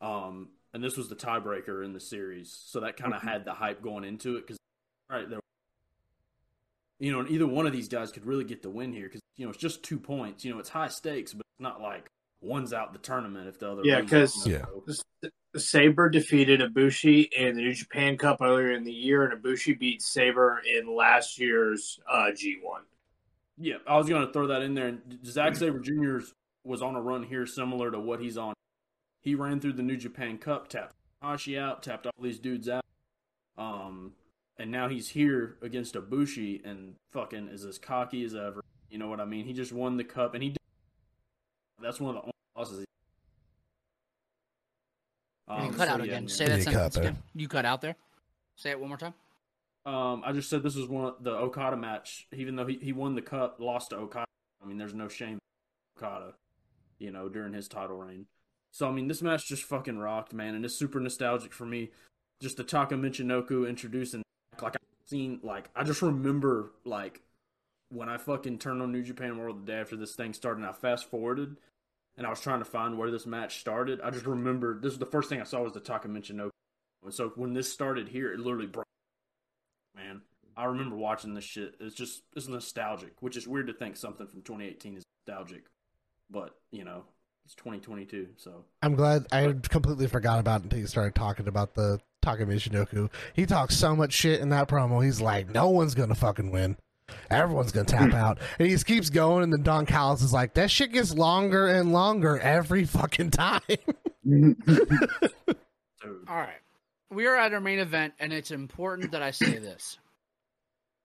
and this was the tiebreaker in the series, so that kind of had the hype going into it. Because, and either one of these guys could really get the win here because it's just 2 points. It's high stakes, but it's not like one's out the tournament if the other. Yeah, because Sabre defeated Ibushi in the New Japan Cup earlier in the year, and Ibushi beat Sabre in last year's G1. Yeah, I was going to throw that in there. And Zack Sabre Jr.'s was on a run here similar to what he's on. He ran through the New Japan Cup, tapped Hashi out, tapped all these dudes out. And now he's here against Ibushi and fucking is as cocky as ever. You know what I mean? He just won the cup and that's one of the only losses. You cut out again. Say that sentence again. You cut out there. Say it one more time. I just said this was one of the Okada match. Even though he won the cup, lost to Okada. I mean, there's no shame to Okada. During his title reign. So, I mean, this match just fucking rocked, man, and it's super nostalgic for me. Just the Taka Michinoku introducing, I just remember, when I fucking turned on New Japan World the day after this thing started, and I fast-forwarded, and I was trying to find where this match started. I just remember, this was the first thing I saw was the Taka Michinoku. And so, when this started here, it literally brought man, I remember watching this shit. It's nostalgic, which is weird to think something from 2018 is nostalgic. But, it's 2022, so... I'm glad I completely forgot about it until you started talking about the Taka Michinoku. He talks so much shit in that promo, he's like, no one's gonna fucking win. Everyone's gonna tap out. And he just keeps going, and then Don Callis is like, that shit gets longer and longer every fucking time. Alright. We are at our main event, and it's important that I say this.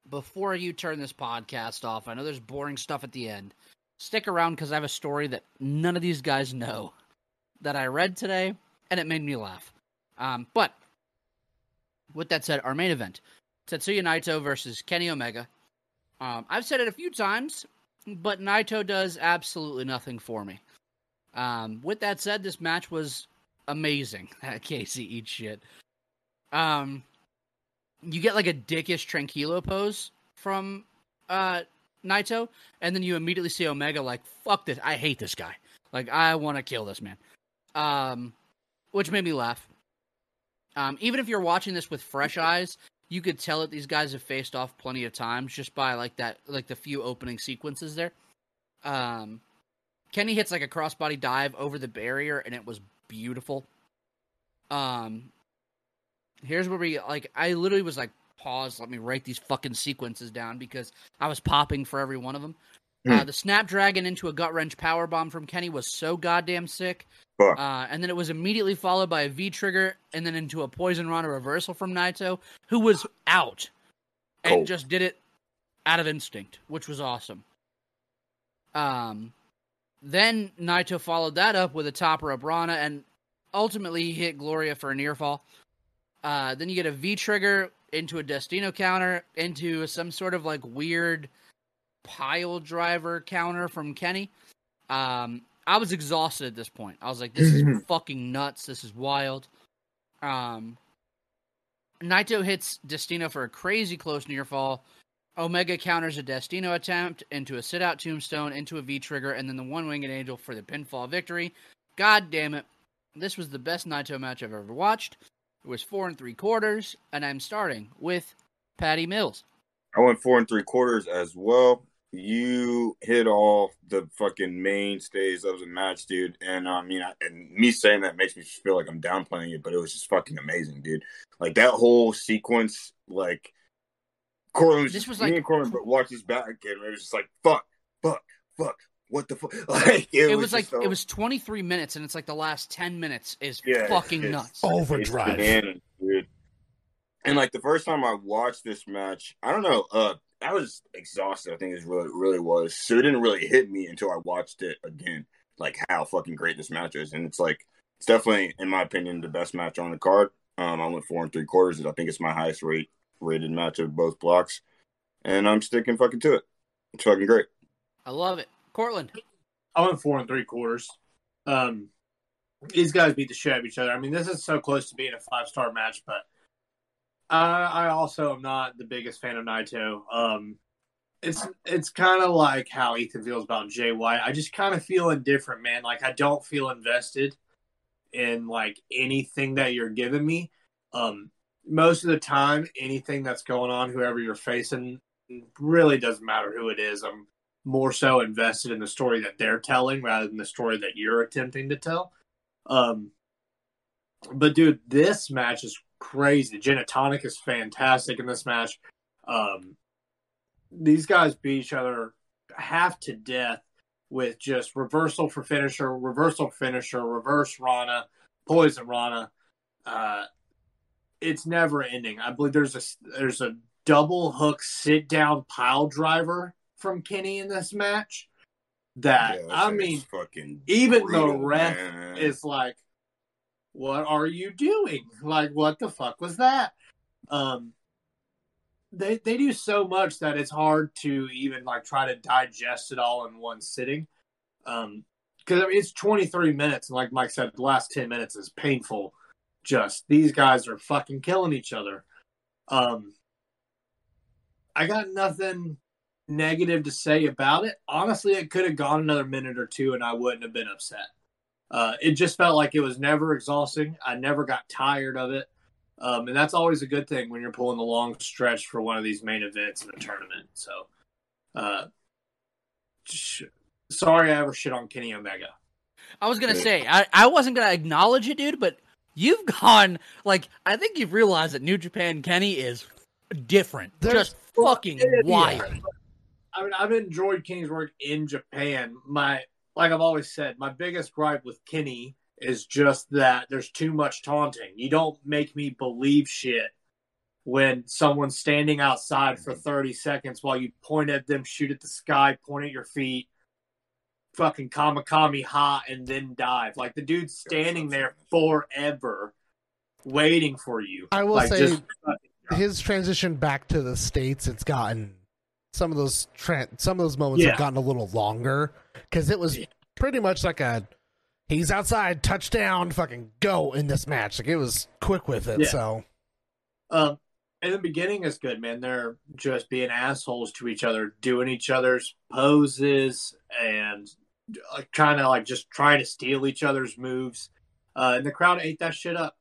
Before you turn this podcast off, I know there's boring stuff at the end. Stick around because I have a story that none of these guys know that I read today, and it made me laugh. But with that said, our main event, Tetsuya Naito versus Kenny Omega. I've said it a few times, but Naito does absolutely nothing for me. With that said, this match was amazing. Casey eats shit. You get like a dickish tranquilo pose from... Naito, and then you immediately see Omega like, fuck this, I hate this guy. Like, I want to kill this man. Which made me laugh. Even if you're watching this with fresh eyes, you could tell that these guys have faced off plenty of times just by the few opening sequences there. Kenny hits like a crossbody dive over the barrier, and it was beautiful. Here's where we, I literally was like, pause, let me write these fucking sequences down because I was popping for every one of them. The Snapdragon into a gut wrench powerbomb from Kenny was so goddamn sick. And then it was immediately followed by a V-trigger and then into a Poison Rana reversal from Naito, who was out and just did it out of instinct, which was awesome. Then Naito followed that up with a top rope Rana, and Ultimately, he hit Gloria for a near fall. Then you get a V-trigger into a Destino counter, into some sort of like weird pile driver counter from Kenny. I was exhausted at this point. I was like, this is fucking nuts. This is wild. Naito hits Destino for a crazy close near fall. Omega counters a Destino attempt into a sit-out tombstone, into a V-trigger, and then the one-winged angel for the pinfall victory. God damn it. This was the best Naito match I've ever watched. It was 4 3/4, and I'm starting with Patty Mills. I went 4 3/4 as well. You hit all the fucking mainstays of the match, dude. And I mean, and me saying that makes me feel like I'm downplaying it, but it was just fucking amazing, dude. Like that whole sequence, like Corlin was me and Corlin watched his back, and it was just like fuck. What the fuck? Like, it was 23 minutes, and it's like the last 10 minutes is fucking nuts. Overdrive. Bananas, dude. And like the first time I watched this match, I don't know, I was exhausted. I think it really was. So it didn't really hit me until I watched it again, like how fucking great this match is. And it's like, it's definitely, in my opinion, the best match on the card. I went 4 3/4. And I think it's my highest rated match of both blocks. And I'm sticking fucking to it. It's fucking great. I love it. Cortland. I went 4 3/4. These guys beat the shit out of each other. I mean, this is so close to being a 5-star match, but I also am not the biggest fan of Naito. It's kind of like how Ethan feels about Jay White. I just kind of feel indifferent, man. Like, I don't feel invested in, like, anything that you're giving me. Most of the time, anything that's going on, whoever you're facing, really doesn't matter who it is. I'm more so invested in the story that they're telling rather than the story that you're attempting to tell. But, dude, this match is crazy. Genatonic is fantastic in this match. These guys beat each other half to death with just reversal for finisher, reverse Rana, poison Rana. It's never ending. I believe there's a double hook sit-down pile driver from Kenny in this match that I mean, fucking even brutal, the ref is like, what are you doing? Like, what the fuck was that? They do so much that it's hard to even like try to digest it all in one sitting. Because I mean, it's 23 minutes, and like Mike said, the last 10 minutes is painful. Just these guys are fucking killing each other. I got nothing negative to say about it. Honestly, it could have gone another minute or two and I wouldn't have been upset. It just felt like it was never exhausting. I never got tired of it. And that's always a good thing when you're pulling the long stretch for one of these main events in a tournament. So sorry I ever shit on Kenny Omega. I was going to say, I wasn't going to acknowledge it, dude, but you've gone, like, I think you've realized that New Japan Kenny is different. Just fucking wild. I mean, I've enjoyed Kenny's work in Japan. Like I've always said, my biggest gripe with Kenny is just that there's too much taunting. You don't make me believe shit when someone's standing outside for 30 seconds while you point at them, shoot at the sky, point at your feet, fucking kamikami ha, and then dive. Like, the dude's standing there forever waiting for you. I will say, his transition back to the States, it's gotten... Some of those moments have gotten a little longer because it was pretty much like he's outside, touchdown, fucking go in this match. Like, it was quick with it. Yeah. So, and the beginning is good, man. They're just being assholes to each other, doing each other's poses and trying to steal each other's moves. And the crowd ate that shit up,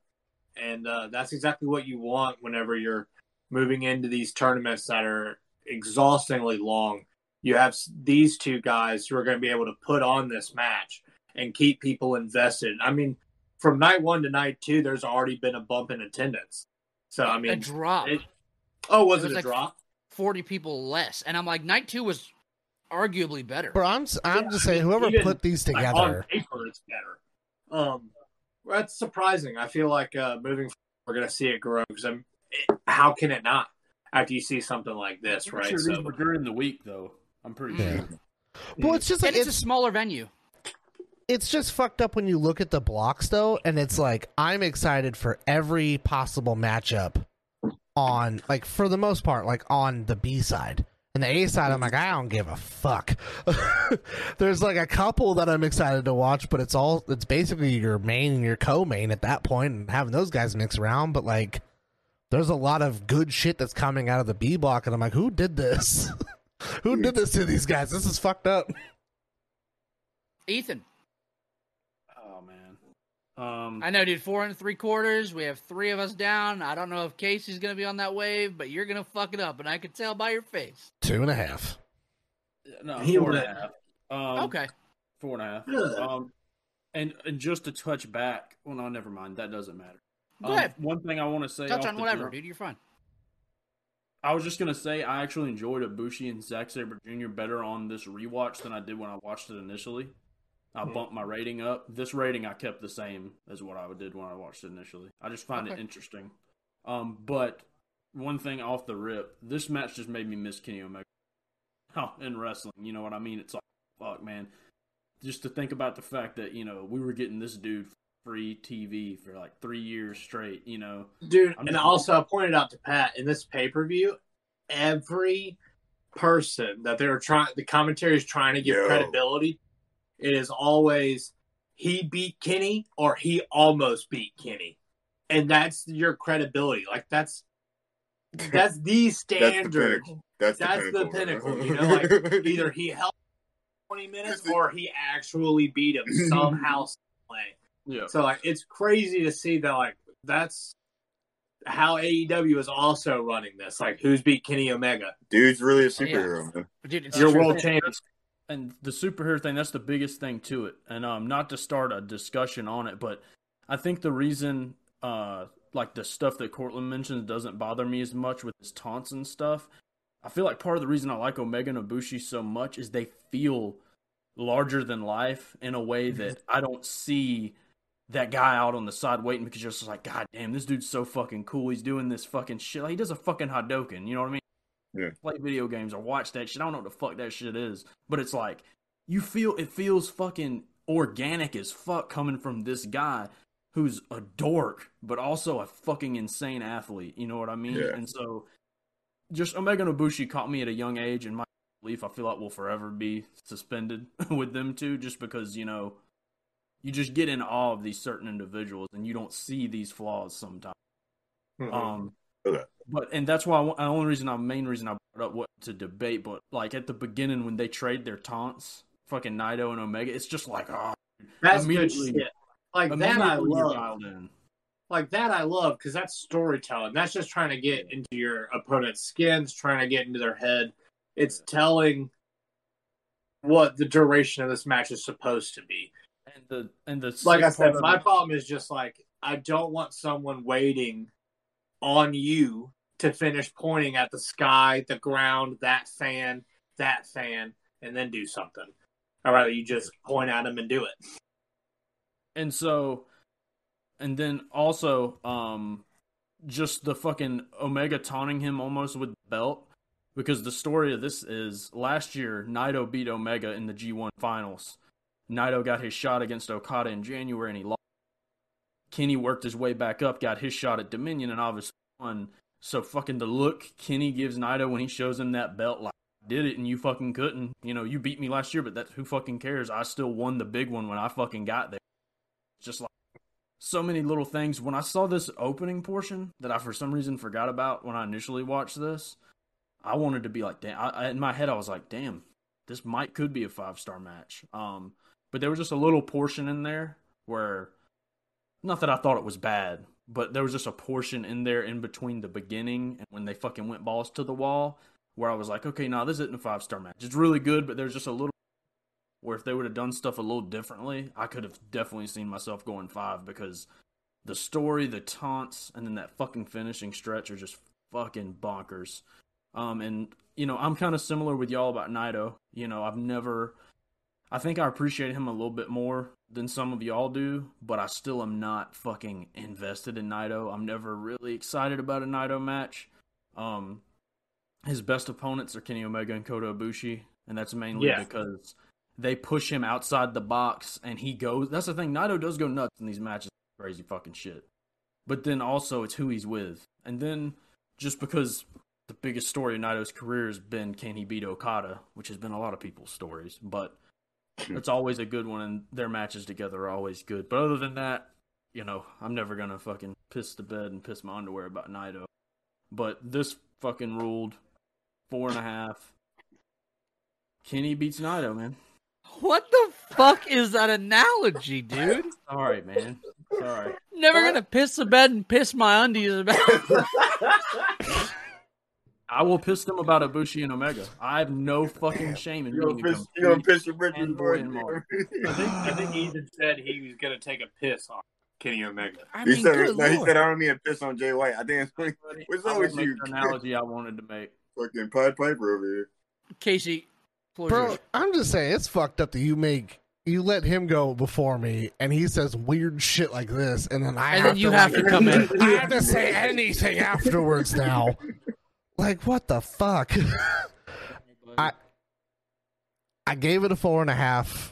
and that's exactly what you want whenever you're moving into these tournaments that are exhaustingly long. You have these two guys who are going to be able to put on this match and keep people invested. I mean, from night one to night two, there's already been a bump in attendance. So, I mean... A drop. Was it a drop? 40 people less. And I'm like, night two was arguably better. But I'm just saying, whoever put these together... Like, on paper, it's better. That's surprising. I feel like moving forward, we're going to see it grow. Because how can it not? After you see something like this, right? So during the week, though, I'm pretty sure. Well, it's just like it's a smaller venue. It's just fucked up when you look at the blocks, though, and it's like, I'm excited for every possible matchup on, like, for the most part, like, on the B side. And the A side, I'm like, I don't give a fuck. There's, like, a couple that I'm excited to watch, but it's basically your main and your co-main at that point, and having those guys mix around, but, like, there's a lot of good shit that's coming out of the B block, and I'm like, who did this? Who did this to these guys? This is fucked up. Ethan. Oh, man. I know, dude. 4 3/4. We have three of us down. I don't know if Casey's going to be on that wave, but you're going to fuck it up, and I can tell by your face. 2.5. No, 4.5. Okay. 4.5. And just to touch back. Well, no, never mind. That doesn't matter. Go ahead. One thing I want to say. Touch on whatever, dude. You're fine. I was just going to say, I actually enjoyed Ibushi and Zack Sabre Jr. better on this rewatch than I did when I watched it initially. I bumped my rating up. This rating I kept the same as what I did when I watched it initially. I just find it interesting. But one thing off the rip, this match just made me miss Kenny Omega in wrestling. You know what I mean? It's like, fuck, man. Just to think about the fact that, you know, we were getting this dude free TV for like 3 years straight, you know. Dude, and also I pointed out to Pat, in this pay-per-view, every person that they're trying, the commentary is trying to give credibility, it is always, he beat Kenny or he almost beat Kenny. And that's your credibility. Like, that's the standard. That's the pinnacle, you know, like, either he held 20 minutes or he actually beat him somehow, some way. Yeah. So, like, it's crazy to see that, like, that's how AEW is also running this. Like, who's beat Kenny Omega? Dude's really a superhero, man. Dude, you're world champion. And the superhero thing, that's the biggest thing to it. And not to start a discussion on it, but I think the reason, like, the stuff that Cortland mentions doesn't bother me as much with his taunts and stuff, I feel like part of the reason I like Omega and Ibushi so much is they feel larger than life in a way that I don't see that guy out on the side waiting, because you're just like, God damn, this dude's so fucking cool. He's doing this fucking shit. Like, he does a fucking Hadouken, you know what I mean? Yeah. Play video games or watch that shit. I don't know what the fuck that shit is. But it's like, you feel, it feels fucking organic as fuck coming from this guy who's a dork, but also a fucking insane athlete. You know what I mean? Yeah. And so, just Omega and Ibushi caught me at a young age, and my belief, I feel like, will forever be suspended with them two, just because, you know, you just get in awe of these certain individuals, and you don't see these flaws sometimes. Mm-hmm. And that's why the main reason I brought up what to debate. But like at the beginning when they trade their taunts, fucking Naito and Omega, it's just like, oh, that's good shit. Like that I love. Like that I love, because that's storytelling. That's just trying to get into your opponent's skins, trying to get into their head. It's telling what the duration of this match is supposed to be. And the like I said, my problem is just like, I don't want someone waiting on you to finish pointing at the sky, the ground, that fan, and then do something. I'd rather you just point at them and do it. And so, and then also, just the fucking Omega taunting him almost with the belt. Because the story of this is, last year, Naito beat Omega in the G1 Finals. Naito got his shot against Okada in January, and he lost. Kenny worked his way back up, got his shot at Dominion, and obviously won. So fucking the look Kenny gives Naito when he shows him that belt, like, I did it and you fucking couldn't. You know, you beat me last year, but that's, who fucking cares? I still won the big one when I fucking got there. Just like so many little things. When I saw this opening portion that I for some reason forgot about when I initially watched this, I wanted to be like, damn. In my head, I was like, damn, this could be a 5-star match. But there was just a little portion in there where, not that I thought it was bad, but there was just a portion in there in between the beginning and when they fucking went balls to the wall where I was like, okay, nah, this isn't a 5-star match. It's really good, but there's just a little where if they would have done stuff a little differently, I could have definitely seen myself going 5, because the story, the taunts, and then that fucking finishing stretch are just fucking bonkers. And, you know, I'm kind of similar with y'all about Naito. You know, I think I appreciate him a little bit more than some of y'all do, but I still am not fucking invested in Naito. I'm never really excited about a Naito match. His best opponents are Kenny Omega and Kota Ibushi, and that's mainly because They push him outside the box, and he goes. That's the thing. Naito does go nuts in these matches. Crazy fucking shit. But then also, it's who he's with. And then, just because the biggest story of Naito's career has been, can he beat Okada? Which has been a lot of people's stories. But it's always a good one, and their matches together are always good. But other than that, you know, I'm never going to fucking piss the bed and piss my underwear about Naito. But this fucking ruled 4.5. Kenny beats Naito, man. What the fuck is that analogy, dude? Sorry, man. Sorry. Never gonna piss the bed and piss my undies about. I will piss them about Ibushi and Omega. I have no fucking shame in doing it. You gonna piss your Richard boy and Mark. I think he even said he was gonna take a piss on Kenny Omega. I mean, he said I don't mean a piss on Jay White. I think what's up with you? Analogy I wanted to make. Fucking Pied Piper over here, Casey. Bro, I'm just saying, it's fucked up that you let him go before me, and he says weird shit like this, and then I have to come in. I have to say anything afterwards now. Like, what the fuck? I gave it a 4.5.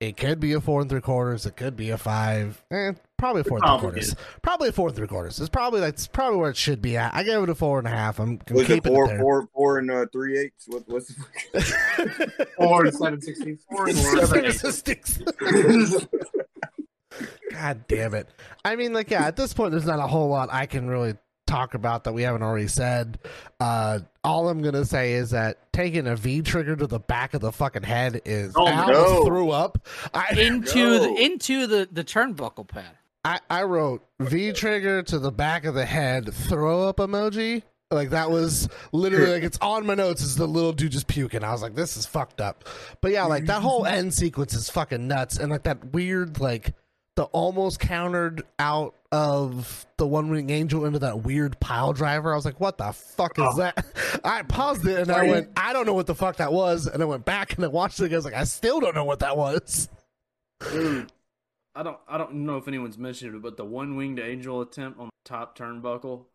It could be a 4 3/4. It could be a 5. Probably a 4 3/4. Probably a 4 3/4. It's probably where it should be at. I gave it a 4.5. I'm gonna keep it there. 4 4 4 and 3/8. What's the 4 and 7/16? 4 and 7/8. God damn it! I mean, like, yeah. At this point, there's not a whole lot I can really talk about that we haven't already said. All I'm gonna say is that taking a V trigger to the back of the fucking head is threw up into the turnbuckle pad. I wrote V trigger to the back of the head, throw up emoji. Like, that was literally, like, it's on my notes. It's the little dude just puking. I was like, this is fucked up. But yeah, like, that whole end sequence is fucking nuts. And like that weird, like, the almost countered out of the one-winged angel into that weird pile driver. I was like, what the fuck is that? I paused it and I went, I don't know what the fuck that was. And I went back and I watched it and I was like, I still don't know what that was. Dude, I don't know if anyone's mentioned it, but the one-winged angel attempt on the top turnbuckle.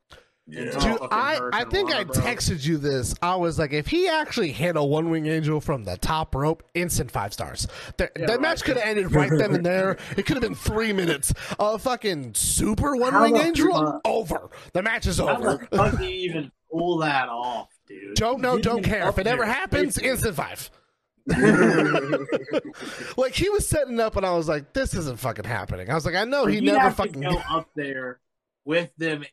Yeah. Dude, I think I texted you this. I was like, if he actually hit a one-wing angel from the top rope, instant 5 stars. That match could have ended right then and there. It could have been 3 minutes. A fucking super one-wing angel? Over. The match is over. How does he even pull that off, dude? Don't care. If it ever happens, instant 5. Like, he was setting up, and I was like, this isn't fucking happening. I was like, I know he never fucking go up there. With them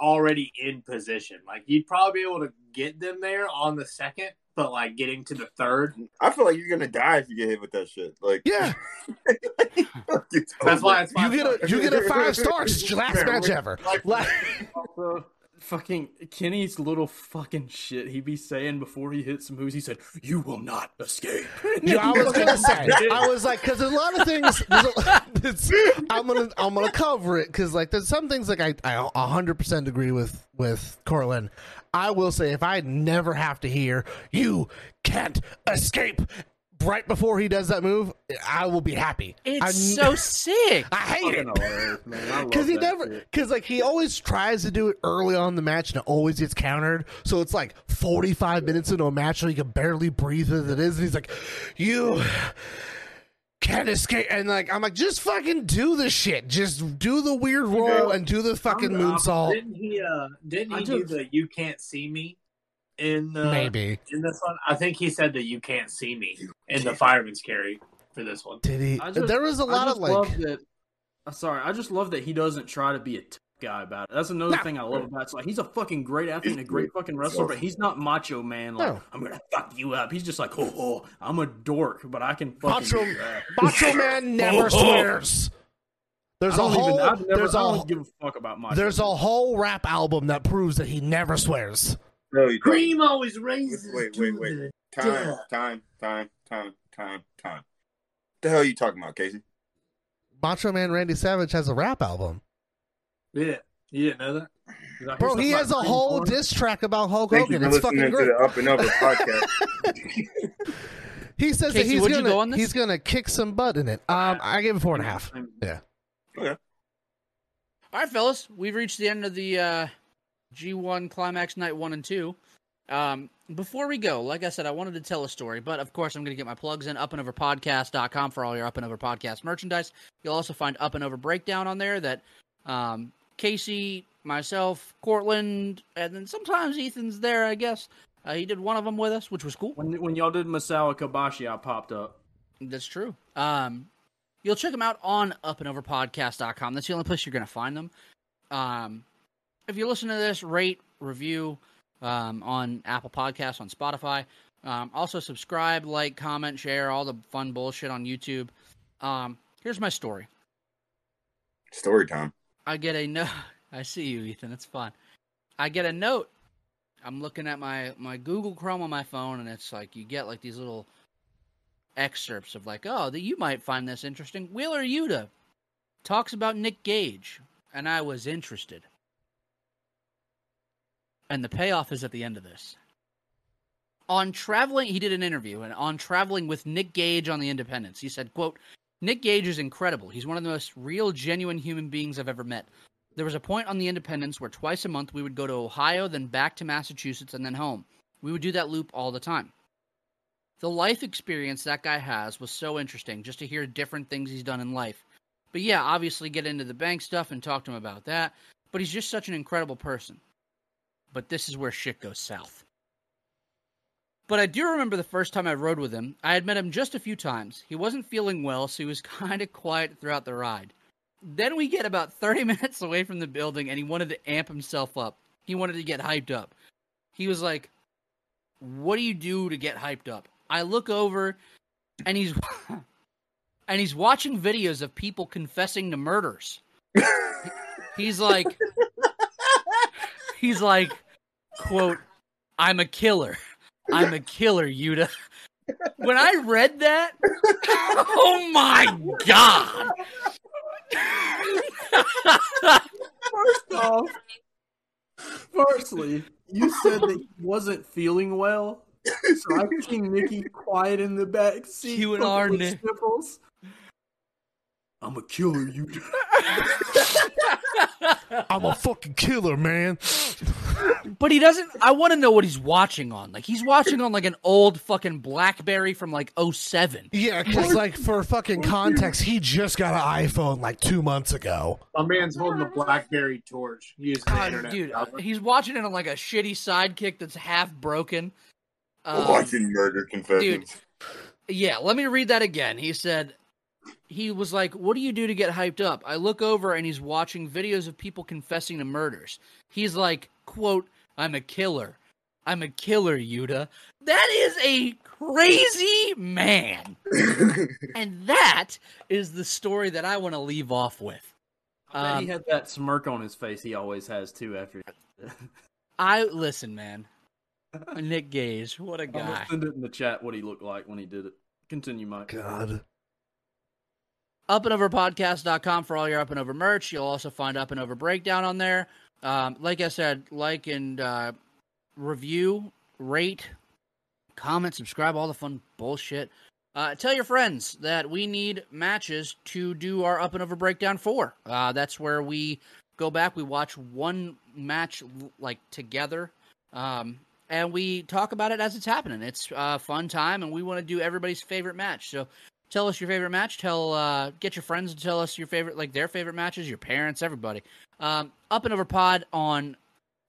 already in position. Like, you'd probably be able to get them there on the second, but, like, getting to the third. I feel like you're going to die if you get hit with that shit. Like, yeah. That's why it's 5 stars. You get a 5 star. It's your last match ever. Like, also, fucking Kenny's little fucking shit he be saying before he hits some moves. He said, you will not escape. Yeah, I was going to say. I was like, because there's a lot of things. I'm gonna cover it because, like, there's some things, like, I 100% agree with Corlin. I will say, if I never have to hear you can't escape right before he does that move, I will be happy. It's so sick. I hate it because he never, because, like, he always tries to do it early on in the match and it always gets countered. So it's like 45 minutes into a match where he can barely breathe as it is, and he's like, you can't escape. And, like, I'm like, just fucking do the shit. Just do the weird roll and do the fucking moonsault. Didn't he do the you can't see me in this one? I think he said that you can't see me in the fireman's carry for this one. Did he? There was a lot of, like, I just love that he doesn't try to be a guy about it. That's another thing I love about it. It's like, he's a fucking great athlete and a great fucking wrestler, but he's not macho man. Like, I'm gonna fuck you up. He's just like, oh, I'm a dork, but I can fucking macho man never swears. I don't give a fuck about macho. There's a whole rap album that proves that he never swears. No, Cream always raises. Wait. Time. What the hell are you talking about, Casey? Macho Man Randy Savage has a rap album. Yeah, you didn't know that, bro. He has a whole diss track about Hulk Hogan. It's fucking great. To the Up and Over podcast. He says, Casey, that he's gonna kick some butt in it. I gave it 4.5. Yeah. Okay. All right, fellas, we've reached the end of the G1 Climax Night 1 and 2. Before we go, like I said, I wanted to tell a story, but of course I'm going to get my plugs in, upandoverpodcast.com for all your Up and Over Podcast merchandise. You'll also find Up and Over Breakdown on there that Casey, myself, Cortland, and then sometimes Ethan's there, I guess. He did one of them with us, which was cool. When y'all did Masao Kobashi, I popped up. That's true. You'll check them out on upandoverpodcast.com. That's the only place you're going to find them. If you listen to this, rate, review on Apple Podcasts, on Spotify. Also subscribe, like, comment, share, all the fun bullshit on YouTube. Here's my story. Story time. I get a note. I see you, Ethan. It's fun. I get a note. I'm looking at my Google Chrome on my phone, and it's like you get like these little excerpts of like, oh, you might find this interesting. Wheeler Yuta talks about Nick Gage, and I was interested. And the payoff is at the end of this. On traveling, he did an interview, and on traveling with Nick Gage on the Independents, he said, quote, Nick Gage is incredible. He's one of the most real, genuine human beings I've ever met. There was a point on the Independents where twice a month we would go to Ohio, then back to Massachusetts, and then home. We would do that loop all the time. The life experience that guy has was so interesting, just to hear different things he's done in life. But yeah, obviously get into the bank stuff and talk to him about that, but he's just such an incredible person. But this is where shit goes south. But I do remember the first time I rode with him. I had met him just a few times. He wasn't feeling well, so he was kind of quiet throughout the ride. Then we get about 30 minutes away from the building, and he wanted to amp himself up. He wanted to get hyped up. He was like, what do you do to get hyped up? I look over, and he's watching videos of people confessing to murders. He's like, quote, I'm a killer, Yuta. When I read that, oh my God. Firstly, you said that he wasn't feeling well. So I see Nikki quiet in the back seat. You and our nipples. I'm a killer, Yuta. I'm a fucking killer, man. But he doesn't. I want to know what he's watching on. Like, he's watching on like an old fucking BlackBerry from like 2007. Yeah, because like for fucking context, he just got an iPhone like 2 months ago. My man's holding the BlackBerry torch. He used the internet. Dude, he's watching it on like a shitty Sidekick that's half broken. Watching murder confessions. Dude, yeah, let me read that again. He said. He was like, what do you do to get hyped up? I look over and he's watching videos of people confessing to murders. He's like, quote, I'm a killer. I'm a killer, Yuta. That is a crazy man. And that is the story that I want to leave off with. He had that smirk on his face he always has, too, after. Listen, man. Nick Gage, what a guy. I'm going to send it in the chat what he looked like when he did it. Continue, Mike. God. UpAndOverPodcast.com for all your Up and Over merch. You'll also find Up and Over Breakdown on there. Like I said, like and review, rate, comment, subscribe, all the fun bullshit. Tell your friends that we need matches to do our Up and Over Breakdown for. That's where we go back. We watch one match like together, and we talk about it as it's happening. It's a fun time, and we want to do everybody's favorite match. So tell us your favorite match. Get your friends to tell us your favorite, like their favorite matches, your parents, everybody. Up and Over Pod on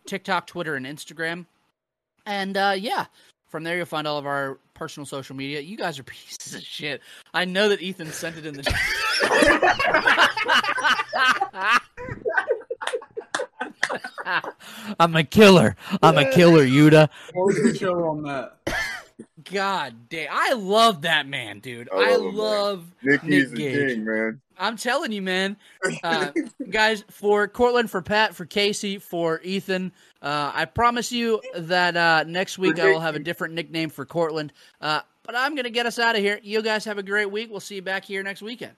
TikTok, Twitter, and Instagram. And yeah, from there you'll find all of our personal social media. You guys are pieces of shit. I know that Ethan sent it in the I'm a killer, Yuta. What was the show on that? God damn! I love that man, dude. I love Nick Gage, king, man. I'm telling you, man. Guys, for Cortland, for Pat, for Casey, for Ethan, I promise you that next week I will have a different nickname for Cortland. But I'm gonna get us out of here. You guys have a great week. We'll see you back here next weekend.